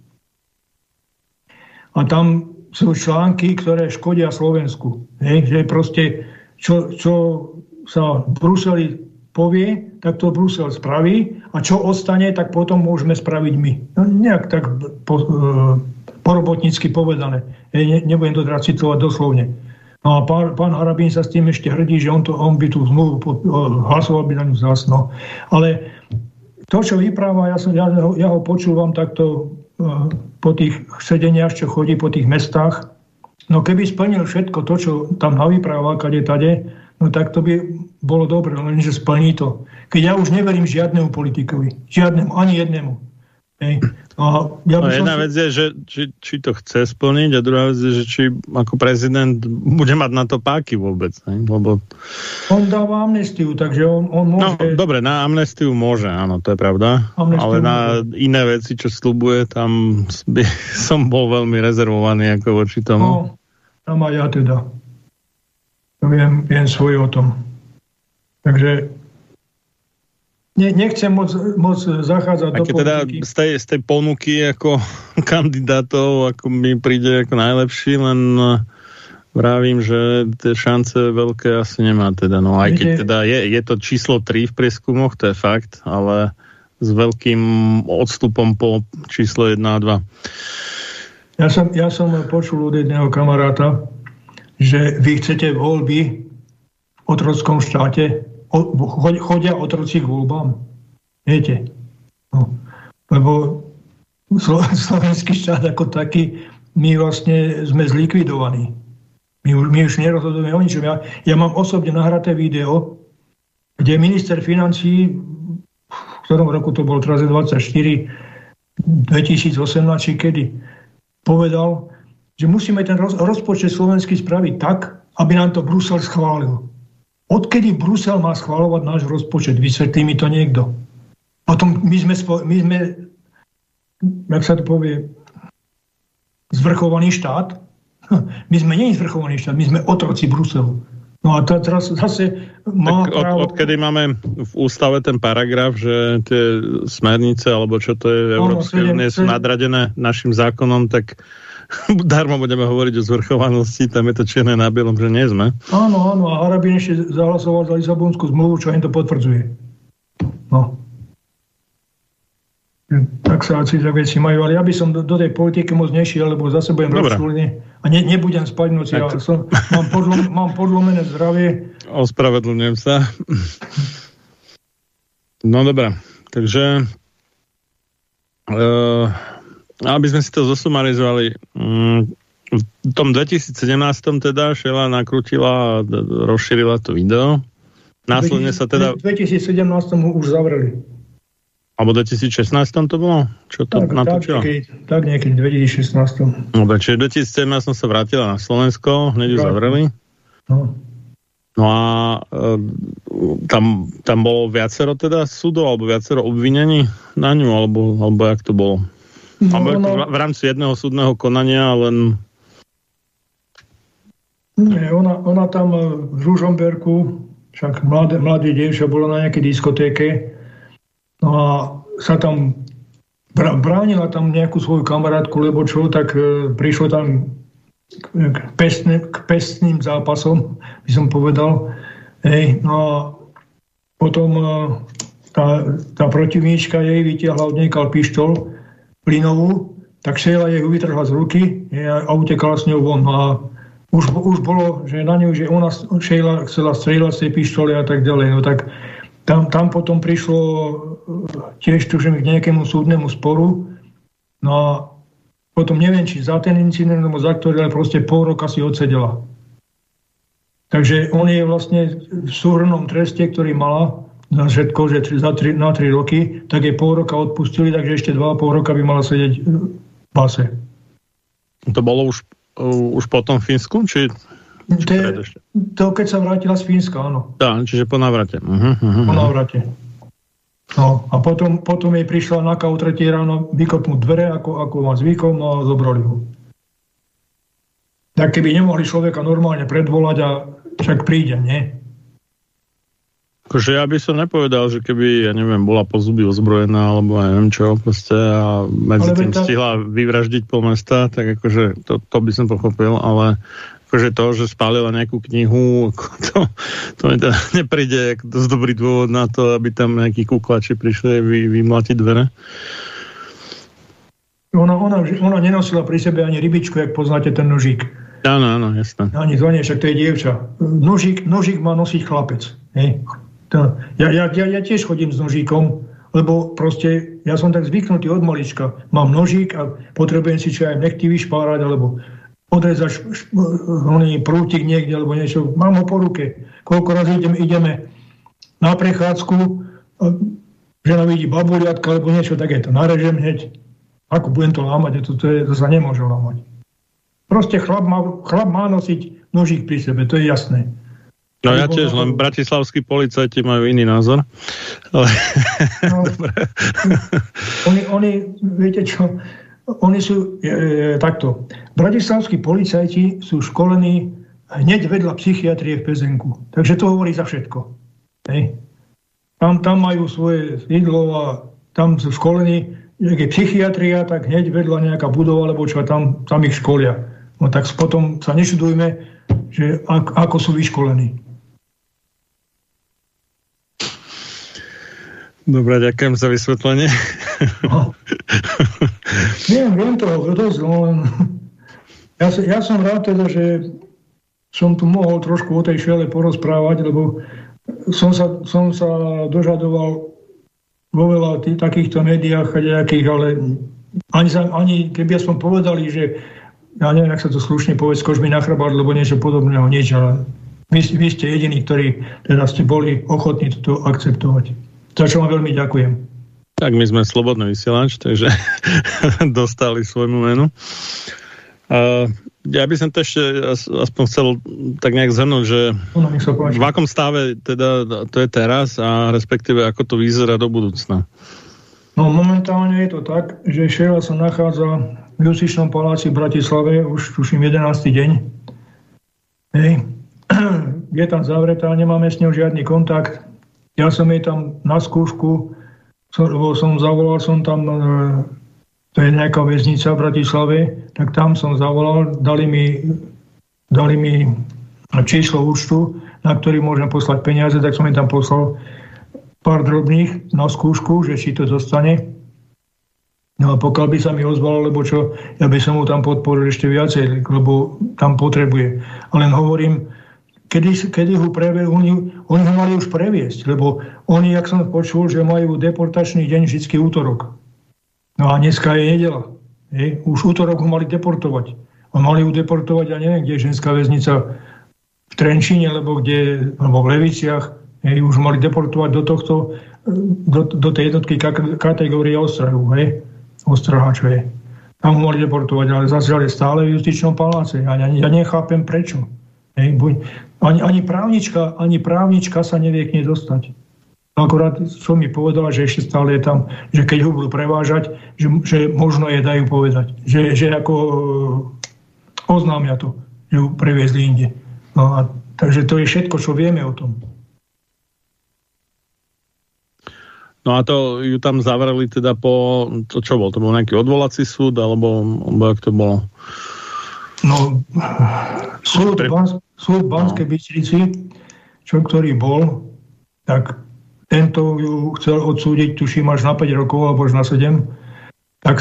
a tam sú články, ktoré škodia Slovensku. Že proste, čo sa v Bruseli povie, tak to Brusel spraví a čo ostane, tak potom môžeme spraviť my. No, nejak tak porobotnícky povedané. Nebudem to teraz citovať doslovne. No a pán Harabin sa s tým ešte hrdí, že on by tú zmluvu hlasoval by na ňu zásno. Ale to, čo vypráva, ja ho počúvam takto po tých sedeniach, čo chodí po tých mestách. No keby splnil všetko to, čo tam navypráva, kade-tade, no tak to by bolo dobre, lenže splní to. Keď ja už neverím žiadnemu politikovi. Žiadnemu, ani jednému. Hej. A jedna vec je, že či to chce splniť, a druhá vec je, že či ako prezident bude mať na to páky vôbec. Hej? Lebo on dáva amnestiu, takže on môže... No, dobre, na amnestiu môže, áno, to je pravda. Amnestiu ale môže. Na iné veci, čo sľubuje, tam by som bol veľmi rezervovaný ako voči tomu. No, tam aj ja teda. Viem svoje o tom. Takže nechcem moc zachádzať do politiky. Teda z tej ponuky ako kandidátov ako mi príde ako najlepší, len vravím, že tie šance veľké asi nemá. Teda. No, aj keď teda je to číslo 3 v prieskumoch, to je fakt, ale s veľkým odstupom po číslo 1 a 2. Ja som počul od jedného kamaráta, že vy chcete voľby v otrockom štáte, chodia otroci k voľbám. Viete? No. Lebo slovenský štát ako taký, my vlastne sme zlikvidovaní. My už nerozhodujeme o ničom. Ja mám osobne nahraté video, kde minister financií, v ktorom roku to bol teraz 24, 2018, či kedy, povedal, že musíme ten rozpočet slovenský spraviť tak, aby nám to Brusel schválil. Odkedy Brusel má schváľovať náš rozpočet? Vysvetlí mi to niekto. Potom my sme jak sa to povie, zvrchovaný štát. My sme nie zvrchovaný štát, my sme otroci Bruselu. No a teraz zase má tak právo... Odkedy máme v ústave ten paragraf, že tie smernice, alebo čo to je v Európskej únie, sú nadradené našim zákonom, tak darmo budeme hovoriť o zvrchovanosti, tam je to čierne na bielom, že nie sme. Áno, a Harabin ešte zahlasoval za Lisabonskú zmluvu, čo im to potvrdzuje. No. Tak sa asi za veci majú, ale ja by som do tej politiky moc nešiel, lebo zase budem rozčúlený a nebudem spať v noci, ale mám podlomené zdravie. Ospravedlňujem sa. No dobrá, takže aby sme si to zosumarizovali, v tom 2017 teda Šejla nakrutila a rozšírila to video. Následne sa teda... V 2017 ho už zavreli. Alebo 2016 to bolo? Čo to natočilo? Tak niekedy v 2016. No, čiže v 2017 sa vrátila na Slovensko, hneď ju zavreli. No a tam bolo viacero teda súdov, alebo viacero obvinení na ňu, alebo jak to bolo? No, v rámci jedného súdneho konania len... Nie, ona tam v Rúžomberku, však mladý dievča bola na nejakej diskotéke a sa tam bránila tam nejakú svoju kamarátku, lebo čo, tak prišlo tam k pestným zápasom, by som povedal. No a potom tá protivníčka jej vytiahla od niekal pištol plynovú, tak Šejla jej vytrhla z ruky a utekala s ňou von. A už bolo, že na ňu, že ona Šejla chcela strieľať z tej pištole a tak ďalej. No tak tam potom prišlo tiež tuším k nejakému súdnemu sporu. No a potom neviem, či za ten incident, alebo za ktorý, ale proste pol roka si odsedela. Takže on je vlastne v súhrnom treste, ktorý mala, na všetko, že na 3 roky, tak jej pol roka odpustili, takže ešte 2,5 roka by mala sedieť v base. To bolo už po tom Fínsku? To keď sa vrátila z Fínska, áno. Tá, čiže po návrate. Po návrate. No, a potom jej prišla NAKA o 3. ráno vykopnúť dvere, ako má zvykom, a zobrali ho. Tak keby nemohli človeka normálne predvolať a však príde, nie? Akože ja by som nepovedal, že keby, ja neviem, bola po zuby ozbrojená, alebo ja neviem čo, proste, a medzi tým stihla vyvraždiť pol mesta, tak akože to by som pochopil, ale akože to, že spálila nejakú knihu, to mi teda nepríde ako dosť dobrý dôvod na to, aby tam nejakí kuklači prišli vymlatiť dvere. Ona nenosila pri sebe ani rybičku, jak poznáte ten nožík. Áno, jasné. Ani zvanie, však to je dievča. Nožík má nosiť chlapec. Ja tiež chodím s nožíkom, lebo proste ja som tak zvyknutý od malička. Mám nožík a potrebujem si čo aj nechty vyšpárať, alebo odrezať prútik niekde, alebo niečo. Mám ho po ruke. Koľko raz ideme na prechádzku, žena vidí baburiatka, alebo niečo, tak je to narežem hneď. Ako budem to lámať? To sa nemôže lámať. Proste chlap má nosiť nožík pri sebe, to je jasné. No ja tiež, len bratislavskí policajti majú iný názor. Ale... No, oni, viete čo... Oni sú takto. Bratislavskí policajti sú školení hneď vedľa psychiatrie v Pezinku. Takže to hovorí za všetko. Hej. Tam majú svoje sídlo a tam sú školení. Keď je psychiatria, tak hneď vedľa nejaká budova, alebo čo tam ich školia. No tak potom sa nečudujme, že ako sú vyškolení. Dobre, ďakujem za vysvetlenie. No. Viem toho dosť, len ja som rád teda, že som tu mohol trošku o tej Šejle porozprávať, lebo som sa dožadoval vo veľa takýchto médiách a nejakých, ale ani keby aspoň povedali, že ja neviem, ak sa to slušne povedz, kožmi na chrbát, lebo niečo podobného, nič, ale vy ste jediní, ktorí teda ste boli ochotní toto akceptovať. Za čo vám veľmi ďakujem. Tak my sme Slobodný vysielač, takže dostali svojmu menu. Ja by som to ešte aspoň chcel tak nejak zhrnúť, že v akom stave teda to je teraz a respektíve ako to vyzerá do budúcna. No momentálne je to tak, že Šejla sa nachádza v Justičnom paláci v Bratislave už tuším 11. deň. Hej. Je tam zavretá, nemáme s ňou žiadny kontakt. Ja som jej tam na skúšku zavolal som tam, to je nejaká väznica v Bratislave, tak tam som zavolal, dali mi číslo účtu, na ktorý môžem poslať peniaze, tak som im tam poslal pár drobných na skúšku, že či to zostane. No a pokiaľ by sa mi ozvalo, lebo čo, ja by som mu tam podporil ešte viacej, lebo tam potrebuje. Ale hovorím, kedy ho prevedú, oni ho mali už previesť, lebo oni, jak som počul, že majú deportačný deň vždycky útorok. No a dneska je nedeľa. Už útorok ho mali deportovať. A mali ho deportovať, ja neviem, kde je ženská väznica v Trenčíne, alebo v Leviciach. Už mali deportovať do tej jednotky kategórie ostrahu, ostrahačov. Tam ho mali deportovať, ale zasiaľ je stále v Justičnom paláce. Ja nechápem prečo. Ani právnička sa nevie k nej dostať. Akorát som mi povedala, že ešte stále je tam, že keď ho budú prevážať, že možno jej dajú povedať. Že ako oznámia to, že ho previezli inde. No a takže to je všetko, čo vieme o tom. No a to ju tam zavreli teda po... To čo bol? To bol nejaký odvolací súd? Alebo jak to bolo? No... Súd Banskej Bystrici, ktorý bol, tak tento ju chcel odsúdiť, tuším, až na 5 rokov, alebo až na 7. Tak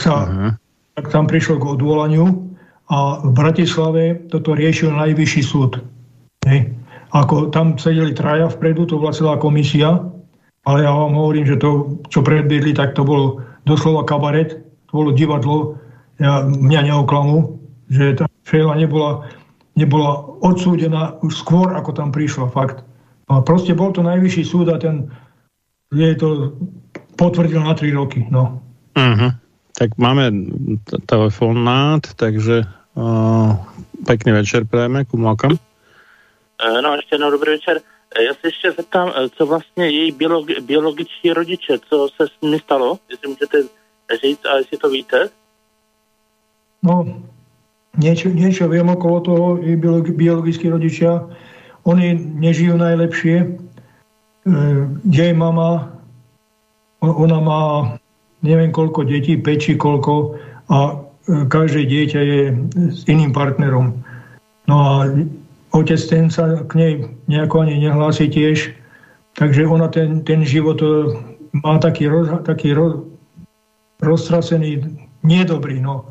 tam prišlo k odvolaniu a v Bratislave toto riešil najvyšší súd. Ako tam sedeli traja vpredu, to bola celá komisia, ale ja vám hovorím, že to, čo predviedli, tak to bol doslova kabaret, to bolo divadlo, mňa neoklamu, že tá Šejla nebola odsúdená už skôr, ako tam prišla, fakt. A proste bol to najvyšší súd a ten je to potvrdil na 3 roky, no. Tak máme telefonát, takže Pekný večer prajeme kumákam. No, ještě jednou dobrý večer. Já se ještě zeptám, co vlastně její biologičtí rodiče, co se s nimi stalo, jestli můžete říct a jestli to víte? No, niečo viem okolo toho, jej biologickí rodičia, oni nežijú najlepšie. Jej mama, ona má neviem koľko detí, 5 či koľko, a každé dieťa je s iným partnerom. No a otec ten sa k nej nejako ani nehlási tiež, takže ona ten život má taký roztrasený, nedobrý. No.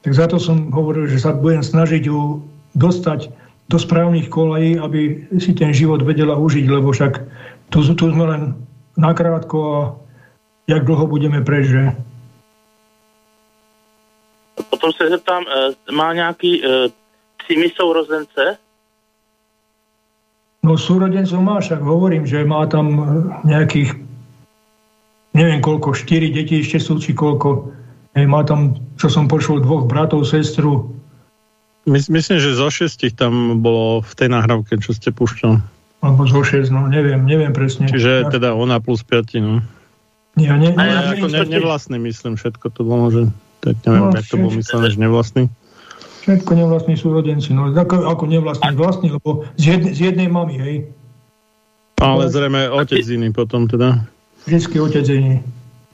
Tak za to som hovoril, že sa budem snažiť ju dostať do správnych kolají, aby si ten život vedela užiť, lebo však tu sme len nakrátko a jak dlho budeme preč, že? Potom se zeptám, má nejaký přímý sourozence? No súrodencov má, však hovorím, že má tam nejakých neviem koľko, 4 deti ešte sú, či koľko. Má tam, čo som počul, 2 bratov, sestru. Myslím, že zo 6 tam bolo v tej nahrávke, čo ste púšťali. Alebo zo 6, no neviem presne. Čiže tak. Teda ona plus 5, no. Ja nevlastný, myslím, všetko to bolo, že tak neviem, no, jak to bolo myslené, že nevlastný. Všetko nevlastní súrodenci, no ako nevlastní, vlastní, lebo z jednej mamy, hej. Ale zrejme otec iný potom teda. Vždycky otec iný.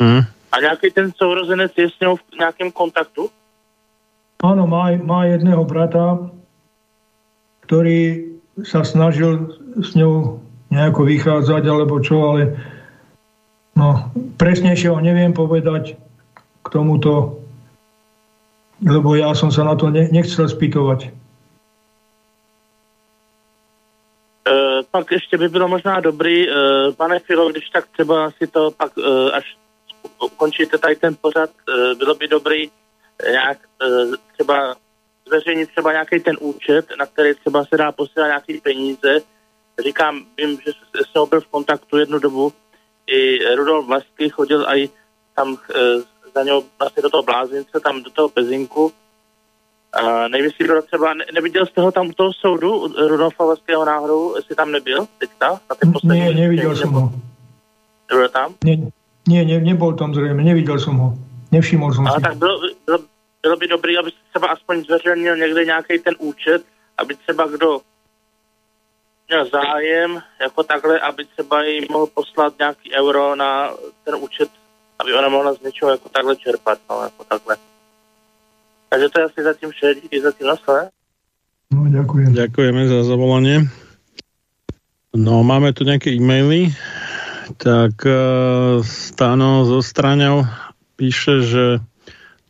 Mhm. A nejaký ten sourozenec je s ňou v nejakém kontaktu? Áno, má jedného brata, ktorý sa snažil s ňou nejako vychádzať, alebo čo, ale no, presnejšie ho neviem povedať k tomuto, lebo ja som sa na to nechcel spýtovať. Pak ešte by bylo možná dobrý, pane Fillo, když tak třeba si to pak až ukončíte tady ten pořad, bylo by dobrý nějak třeba zveřejnit třeba nějaký ten účet, na který třeba se dá posílat nějaký peníze. Říkám, vím, že jsem byl v kontaktu jednu dobu, i Rudolf Vlaský chodil aj tam za něho vlastně do toho blázince, tam do toho Pezinku. A nevím, jestli bylo třeba, neviděl jste ho tam u toho soudu, Rudolfa Vlaského náhodou, jestli tam nebyl teďka? Ne, neviděl jsem ho. Nebyl tam? Nie, nebol tam zrejme, nevidel som ho. Nevšimol som si. Ale tak bylo by dobrý, aby třeba aspoň zveřejnil někde nějaký ten účet, aby třeba kdo měl zájem, jako takhle, aby třeba jí mohl poslat nějaký euro na ten účet, aby ona mohla z něčeho jako takhle čerpat, no, jako takhle. Takže to je asi zatím vše, díky za tím nasled. No, ďakujem. Ďakujeme za zavolanie. No, máme tu nejaké e-maily. Tak Stano zo Straňov píše, že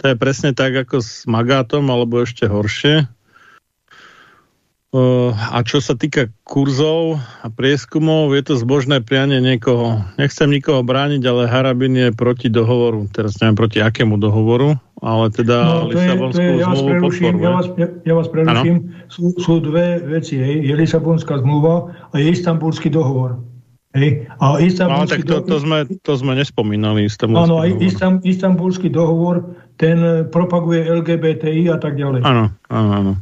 to je presne tak ako s Magátom, alebo ešte horšie. A čo sa týka kurzov a prieskumov, je to zbožné prianie niekoho. Nechcem nikoho brániť, ale Harabin je proti dohovoru. Teraz neviem proti akému dohovoru, ale teda no, Lisabonskú zmluvu podporuje. Ja vás preruším. Sú dve veci. Je Lisabonská zmluva a je Istanbulský dohovor. Hej. A Istanbulský to sme nespomínali. Áno, aj Istanbulský dohovor, ten propaguje LGBTI a tak ďalej. Áno.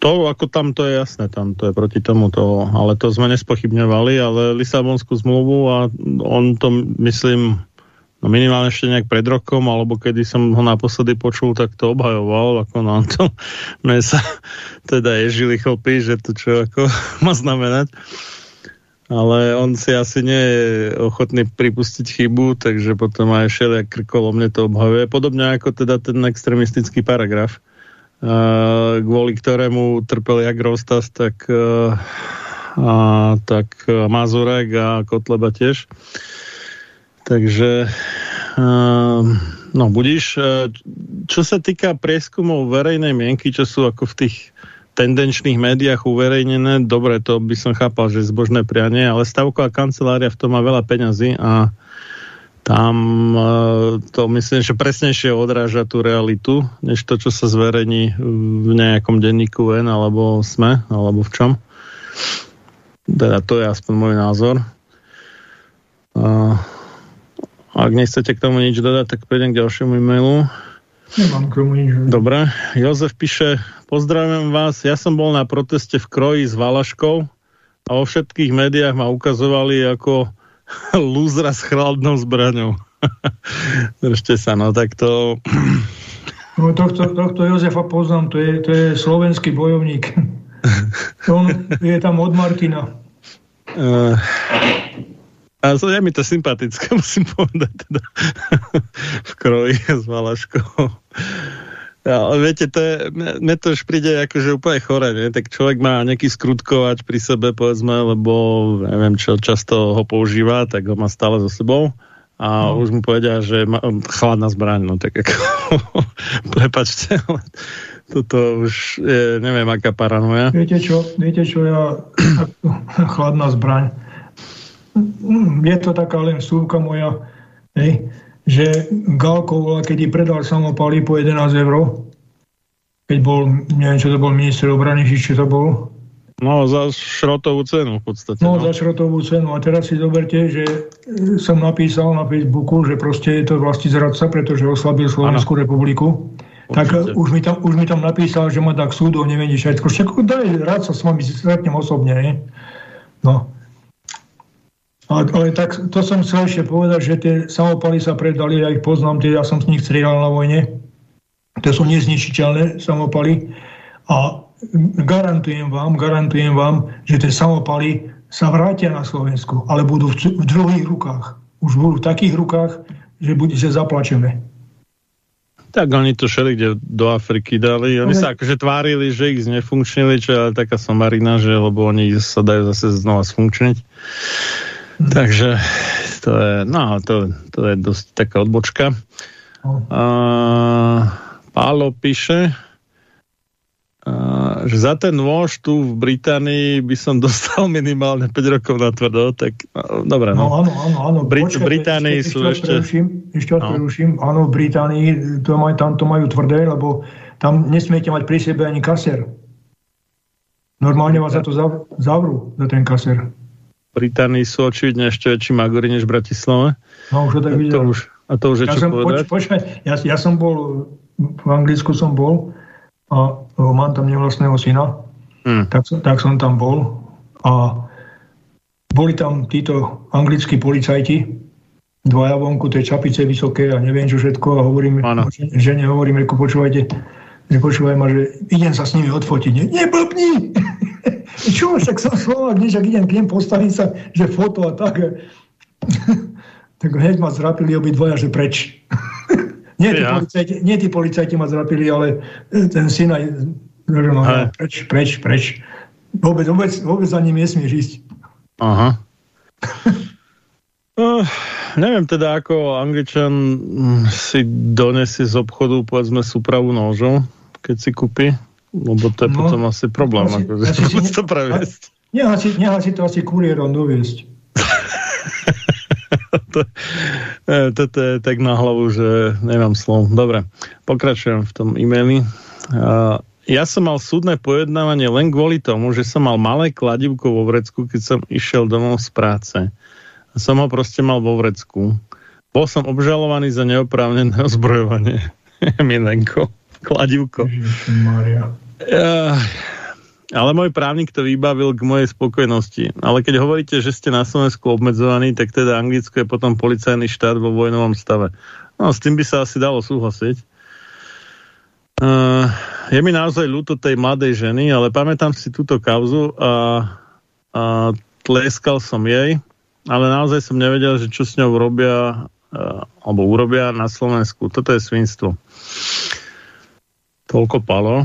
To, ako tam, to je jasné, tam to je proti tomu toho, ale to sme nespochybňovali, ale Lisabonskú zmluvu a on to, myslím, no minimálne ešte nejak pred rokom, alebo kedy som ho naposledy počul, tak to obhajoval, ako nám to sa teda ježili chlpy, že to čo ako má znamenať. Ale on si asi nie je ochotný pripustiť chybu, takže potom aj všelijak krkolomne to obhavuje. Podobne ako teda ten extremistický paragraf, kvôli ktorému trpel jak Rostas, tak Mazurek a Kotleba tiež. Takže no budíš. Čo sa týka prieskumov verejnej mienky, čo sú ako v tých tendenčných médiách uverejnené, dobre, to by som chápal, že zbožné prianie, ale stavková kancelária v tom má veľa peňazí a tam to myslím, že presnejšie odráža tú realitu, než to, čo sa zverejní v nejakom denníku N, alebo SME, alebo v čom. Teda to je aspoň môj názor. Ak nechcete k tomu nič dodať, tak prejdem k ďalšiemu e-mailu. Nemám k tomu nič. Dobre, Jozef píše, pozdravím vás, ja som bol na proteste v Kroji s Valaškou a vo všetkých médiách ma ukazovali ako lúzra s chladnou zbraňou. Držte sa, no tak to... No, tohto Jozefa poznám, to je slovenský bojovník. On je tam od Martina. A je mi to sympatické, musím povedať teda v Kroji s Valaškou. Ale viete, mne to už príde akože úplne chore, nie? Tak človek má nejaký skrutkovač pri sebe, povedzme, lebo neviem čo, často ho používa, tak ho má stále so sebou a už mu povedia, že má chladná zbraň, no tak ako prepačte, ale toto už je, neviem, aká paranoja. Viete čo, ja chladná zbraň. Je to taká len súvka moja, hej, že Galko volá, keď jej predal samopaly po 11 €, keď bol, neviem, čo to bol minister obrany, či čo to bol. No, za šrotovú cenu v podstate. No, za šrotovú cenu. A teraz si zoberte, že som napísal na Facebooku, že proste je to vlastizradca, pretože oslabil Slovenskú republiku. Určite. Tak už mi tam napísal, že ma tak súdov neviem všetko. Všetko daj, rád sa s vami stretnem osobne, hej. No. Ale tak to som chcel ešte povedať, že tie samopaly sa predali, ja ich poznám, ja som s nich strieľal na vojne. To sú nezničiteľné samopaly. A garantujem vám, že tie samopaly sa vrátia na Slovensku, ale budú v druhých rukách. Už budú v takých rukách, že zaplačeme. Tak oni to šelikde do Afriky dali. Oni sa akože tvárili, že ich znefunkčnili, čo je taká somarina, že lebo oni sa dajú zase znova sfunkčniť. Takže to je, no, to je dosť taká odbočka. Pálo píše, že za ten nôž tu v Británii by som dostal minimálne 5 rokov na tvrdo, tak no, dobre. No. Áno. V Británii sú ešte... Ešte preruším. Áno, v Británii to majú tvrdé, lebo tam nesmiete mať pri sebe ani kasér. Normálne vás za to zavrú, za ten kasér. Británii sú očividne ešte väčší magori než v Bratislave. No, už to tak videl. Ja som bol, v Anglicku som bol a mám tam nevlastného syna, tak som tam bol a boli tam títo anglickí policajti, dvaja vonku, tie čapice vysoké a neviem čo všetko a hovorím, žene hovorím, počúvaj ma, že idem sa s nimi odfotiť. Neblbni! Čo, však som Slovák, však idem k nem postaviť sa, že foto a tak. Tak hneď ma zrapili obidvoja, že preč. Nie tí policajti ma zrapili, ale ten syn aj... Preč. Vôbec za ním nesmieš ísť. Aha. Neviem teda, ako Angličan si donesie z obchodu, povedzme, súpravu nožov, keď si kúpi. Lebo to je potom asi problém, akože to previesť. Nechá si to asi kuriérom doviesť. to je tak na hlavu, že nemám slov. Dobre, pokračujem v tom e-maili. Ja som mal súdne pojednávanie len kvôli tomu, že som mal malé kladivko vo vrecku, keď som išiel domov z práce. A som ho proste mal vo vrecku. Bol som obžalovaný za neoprávnené ozbrojovanie. Milenko. Kladivko. Ale môj právnik to vybavil k mojej spokojnosti. Ale keď hovoríte, že ste na Slovensku obmedzovaní, tak teda Anglicko je potom policajný štát vo vojnovom stave. No, s tým by sa asi dalo súhlasiť. Je mi naozaj ľúto tej mladej ženy, ale pamätám si túto kauzu a tlieskal som jej, ale naozaj som nevedel, že čo s ňou robia alebo urobia na Slovensku. Toto je svinstvo. Toľko Palo.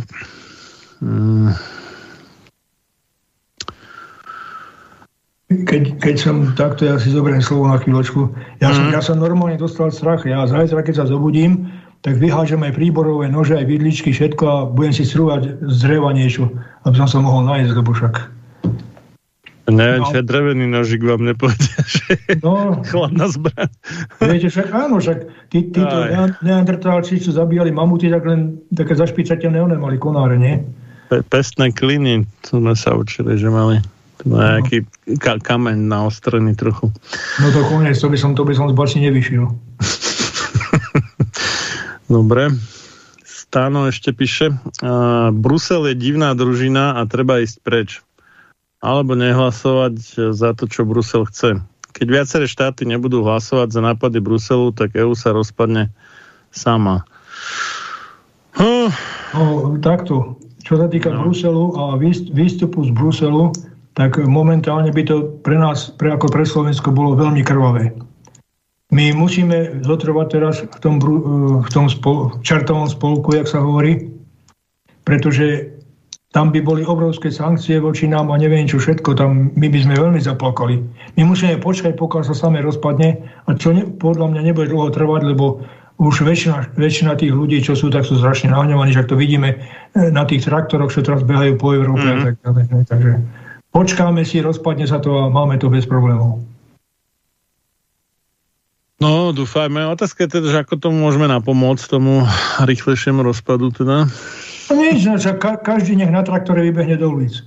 Keď som takto, ja si zoberiem slovo na chvíľočku. Ja som normálne dostal strach. Ja zajtra, keď sa zobudím, tak vyhážem aj príborové nože, aj vidličky, všetko a budem si strúvať z dreva niečo, aby som sa mohol nájsť, lebo však... Neviem, čo drevený nožík vám nepovedia, že chladná zbraň. Viete, však áno, títo neandertálci, čo zabíjali mamuty, tak len také zašpicateľné, one mali konáre, nie? Pestné kliny, to sme sa učili, že mali nejaký kameň naostrený trochu. No to konec, to by som z bačne nevyšiel. Dobre. Stano ešte píše, Brusel je divná družina a treba ísť preč. Alebo nehlasovať za to, čo Brusel chce. Keď viaceré štáty nebudú hlasovať za nápady Bruselu, tak EÚ sa rozpadne sama. Takto. Čo sa týka Bruselu a výstupu z Bruselu, tak momentálne by to pre nás, ako pre Slovensko, bolo veľmi krvavé. My musíme zotrvať teraz v tom čertovom spolku, jak sa hovorí, pretože tam by boli obrovské sankcie voči nám a neviem čo všetko, tam my by sme veľmi zaplakali. My musíme počkať, pokiaľ sa samé rozpadne a čo podľa mňa nebude dlho trvať, lebo už väčšina tých ľudí, čo sú, tak sú strašne nahňovaní, že to vidíme na tých traktoroch, čo teraz behajú po Európe a tak ďalej. Takže počkáme si, rozpadne sa to a máme to bez problémov. No, dúfajme. Otázka je teda, že ako tomu môžeme napomôcť, tomu rýchlejšiemu rozpadu teda? No nič, každý nech na traktore vybehne do ulic.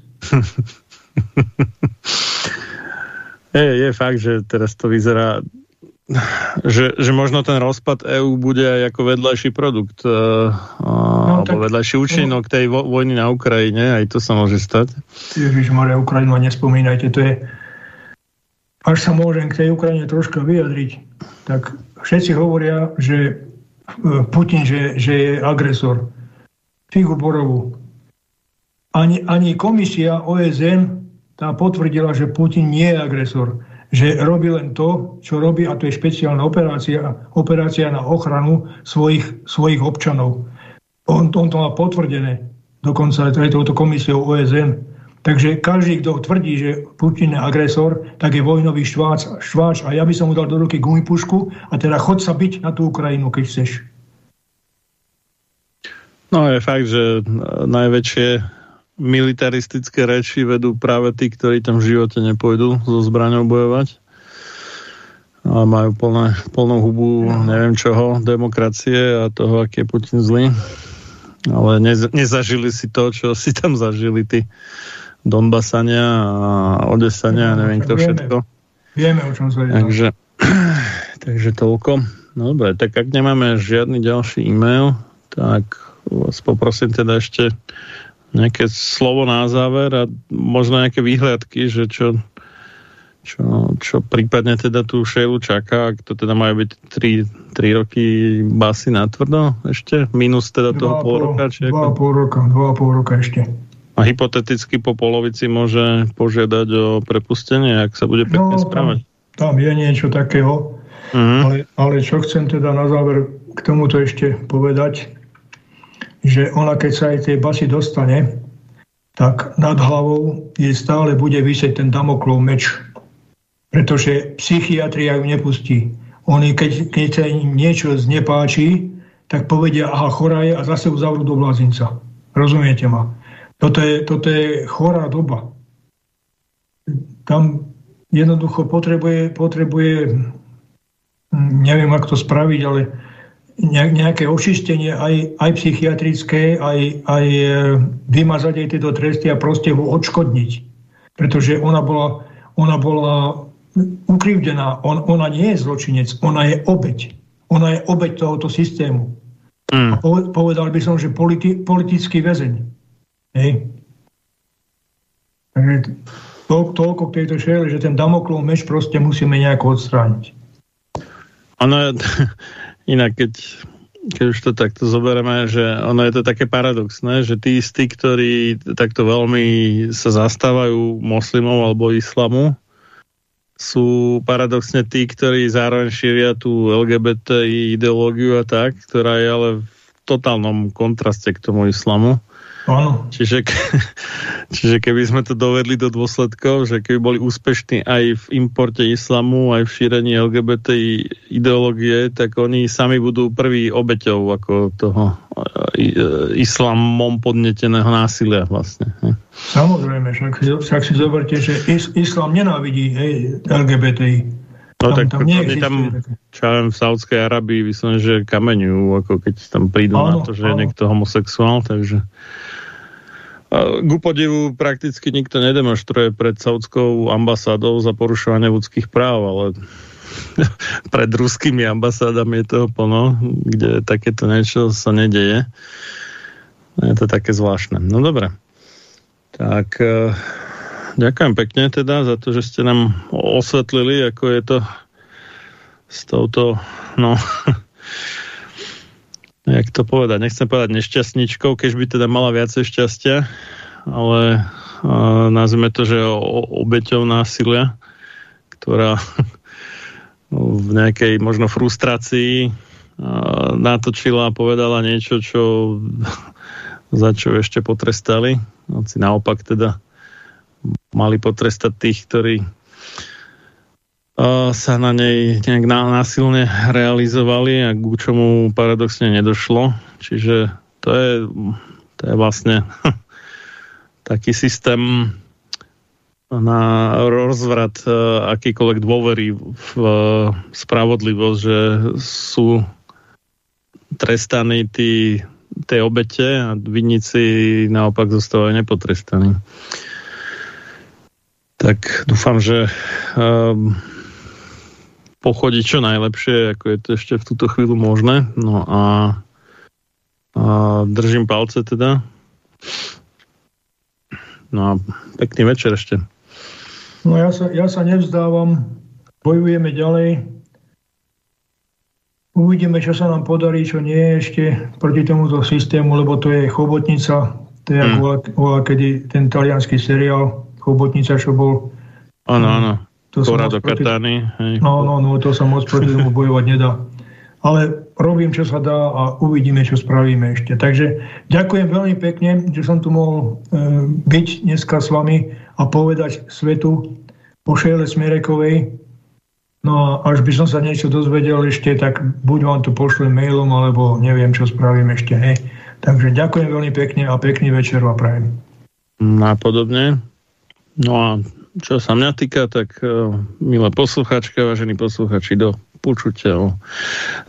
je fakt, že teraz to vyzerá, že možno ten rozpad EÚ bude aj ako vedľajší produkt, alebo vedľajší účinok tej vojny na Ukrajine, aj to sa môže stať. Ježišmarja, Ukrajinu nespomínajte, to je... Až sa môžem k tej Ukrajine troška vyjadriť, tak všetci hovoria, že Putin, že je agresor. Figu borovu. Ani komisia OSN tá potvrdila, že Putin nie je agresor. Že robí len to, čo robí, a to je špeciálna operácia na ochranu svojich občanov. On to má potvrdené dokonca aj touto komisiou OSN. Takže každý, kto tvrdí, že Putin je agresor, tak je vojnový štváč. A ja by som mu dal do ruky gumipušku a teda chod sa biť na tú Ukrajinu, keď chceš. No je fakt, že najväčšie militaristické reči vedú práve tí, ktorí tam v živote nepôjdu so zbraňou bojovať. A majú plnú hubu, neviem čoho, demokracie a toho, aký je Putin zlý. Ale nezažili si to, čo si tam zažili tí Donbasania a Odesania, neviem kto všetko. Vieme, o čom sa je. Takže toľko. No dobre, tak ak nemáme žiadny ďalší e-mail, tak vás poprosím teda ešte nejaké slovo na záver a možno nejaké výhľadky, že čo prípadne teda tú Šejlu čaká, ak to teda majú byť 3 roky basy natvrdo ešte, minus teda toho pol roka. 2,5 roka ešte. A hypoteticky po polovici môže požiadať o prepustenie, ak sa bude pekne správať. Tam je niečo takého, ale čo chcem teda na záver k tomuto ešte povedať, že ona, keď sa aj tej basy dostane, tak nad hlavou jej stále bude visieť ten Damoklov meč, pretože psychiatria ju nepustí. Oni, keď sa im niečo znepáči, tak povedia, aha, chorá je, a zase ju zavrú do blázinca. Rozumiete ma? Toto je chorá doba. Tam jednoducho potrebuje, neviem, ako to spraviť, ale nejaké očistenie aj psychiatrické, aj vymazať aj tieto tresty a proste ho odškodniť. Pretože ona bola ukrivdená. Ona nie je zločinec, ona je obeť. Ona je obeť tohoto systému. A povedal by som, že politický väzeň. Hej. Takže toľko k tejto Šejle, že ten Damoklov meč proste musíme nejako odstrániť. Ono inak, keď už to takto zoberieme, že ono je to také paradoxné, že tí istí, ktorí takto veľmi sa zastávajú moslimov alebo islamu, sú paradoxne tí, ktorí zároveň šíria tú LGBTI ideológiu a tak, ktorá je ale v totálnom kontraste k tomu islamu. Áno. Čiže keby sme to dovedli do dôsledkov, že keby boli úspešní aj v importe islamu, aj v šírení LGBTI ideológie, tak oni sami budú prvý obeťou ako toho islamom podneteného násilia vlastne. Samozrejme, však si zoberte, že islám nenávidí LGBTI. No tak oni tam, čo ja viem, v Saúdskej Arabii myslím, že kameňujú, ako keď tam prídu na to, že je niekto homosexuál, takže k upodivu prakticky nikto nedemonstruje pred Saúdskou ambasádou za porušovanie ľudských práv, ale pred ruskými ambasádami je toho plno, kde takéto niečo sa nedeje. Je to také zvláštne. No dobre. Tak ďakujem pekne teda za to, že ste nám osvetlili, ako je to s touto, no, jak to povedať, nechcem povedať nešťastničkou, keď by teda mala viacej šťastia, ale nazvime to, že obeťou násilia, ktorá v nejakej možno frustrácii natočila a povedala niečo, za čo ešte potrestali. Hoci naopak teda mali potrestať tých, ktorí sa na nej nejak násilne realizovali a k čomu paradoxne nedošlo. Čiže to je vlastne taký systém na rozvrat akýkoľvek dôvery v spravodlivosť, že sú trestaní tej obete a vinníci naopak zostávajú nepotrestaní. Tak dúfam, že pochodí čo najlepšie, ako je to ešte v túto chvíľu možné. No a držím palce teda. No a pekný večer ešte. No ja sa nevzdávam. Bojujeme ďalej. Uvidíme, čo sa nám podarí, čo nie ešte proti tomuto systému, lebo to je chobotnica. To je ako kedy ten taliansky seriál Chobotnica, čo bol. Áno. Korán do Katány. No, to sa moc proti tomu bojovať nedá. Ale robím, čo sa dá a uvidíme, čo spravíme ešte. Takže ďakujem veľmi pekne, že som tu mohol byť dneska s vami a povedať svetu o Šejle Smerekovej. No a až by som sa niečo dozvedel ešte, tak buď vám to pošlem mailom, alebo neviem, čo spravím ešte. Hej. Takže ďakujem veľmi pekne a pekný večer vám prajem. Napodobne. No a čo sa mňa týka, tak milá posluchačka, vážení posluchači, do počutia o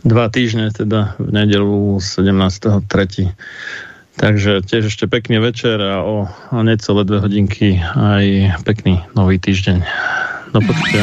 2 týždne, teda v nedeľu 17.3. Takže tiež ešte pekný večer a o necelé 2 hodinky aj pekný nový týždeň. Do počutia.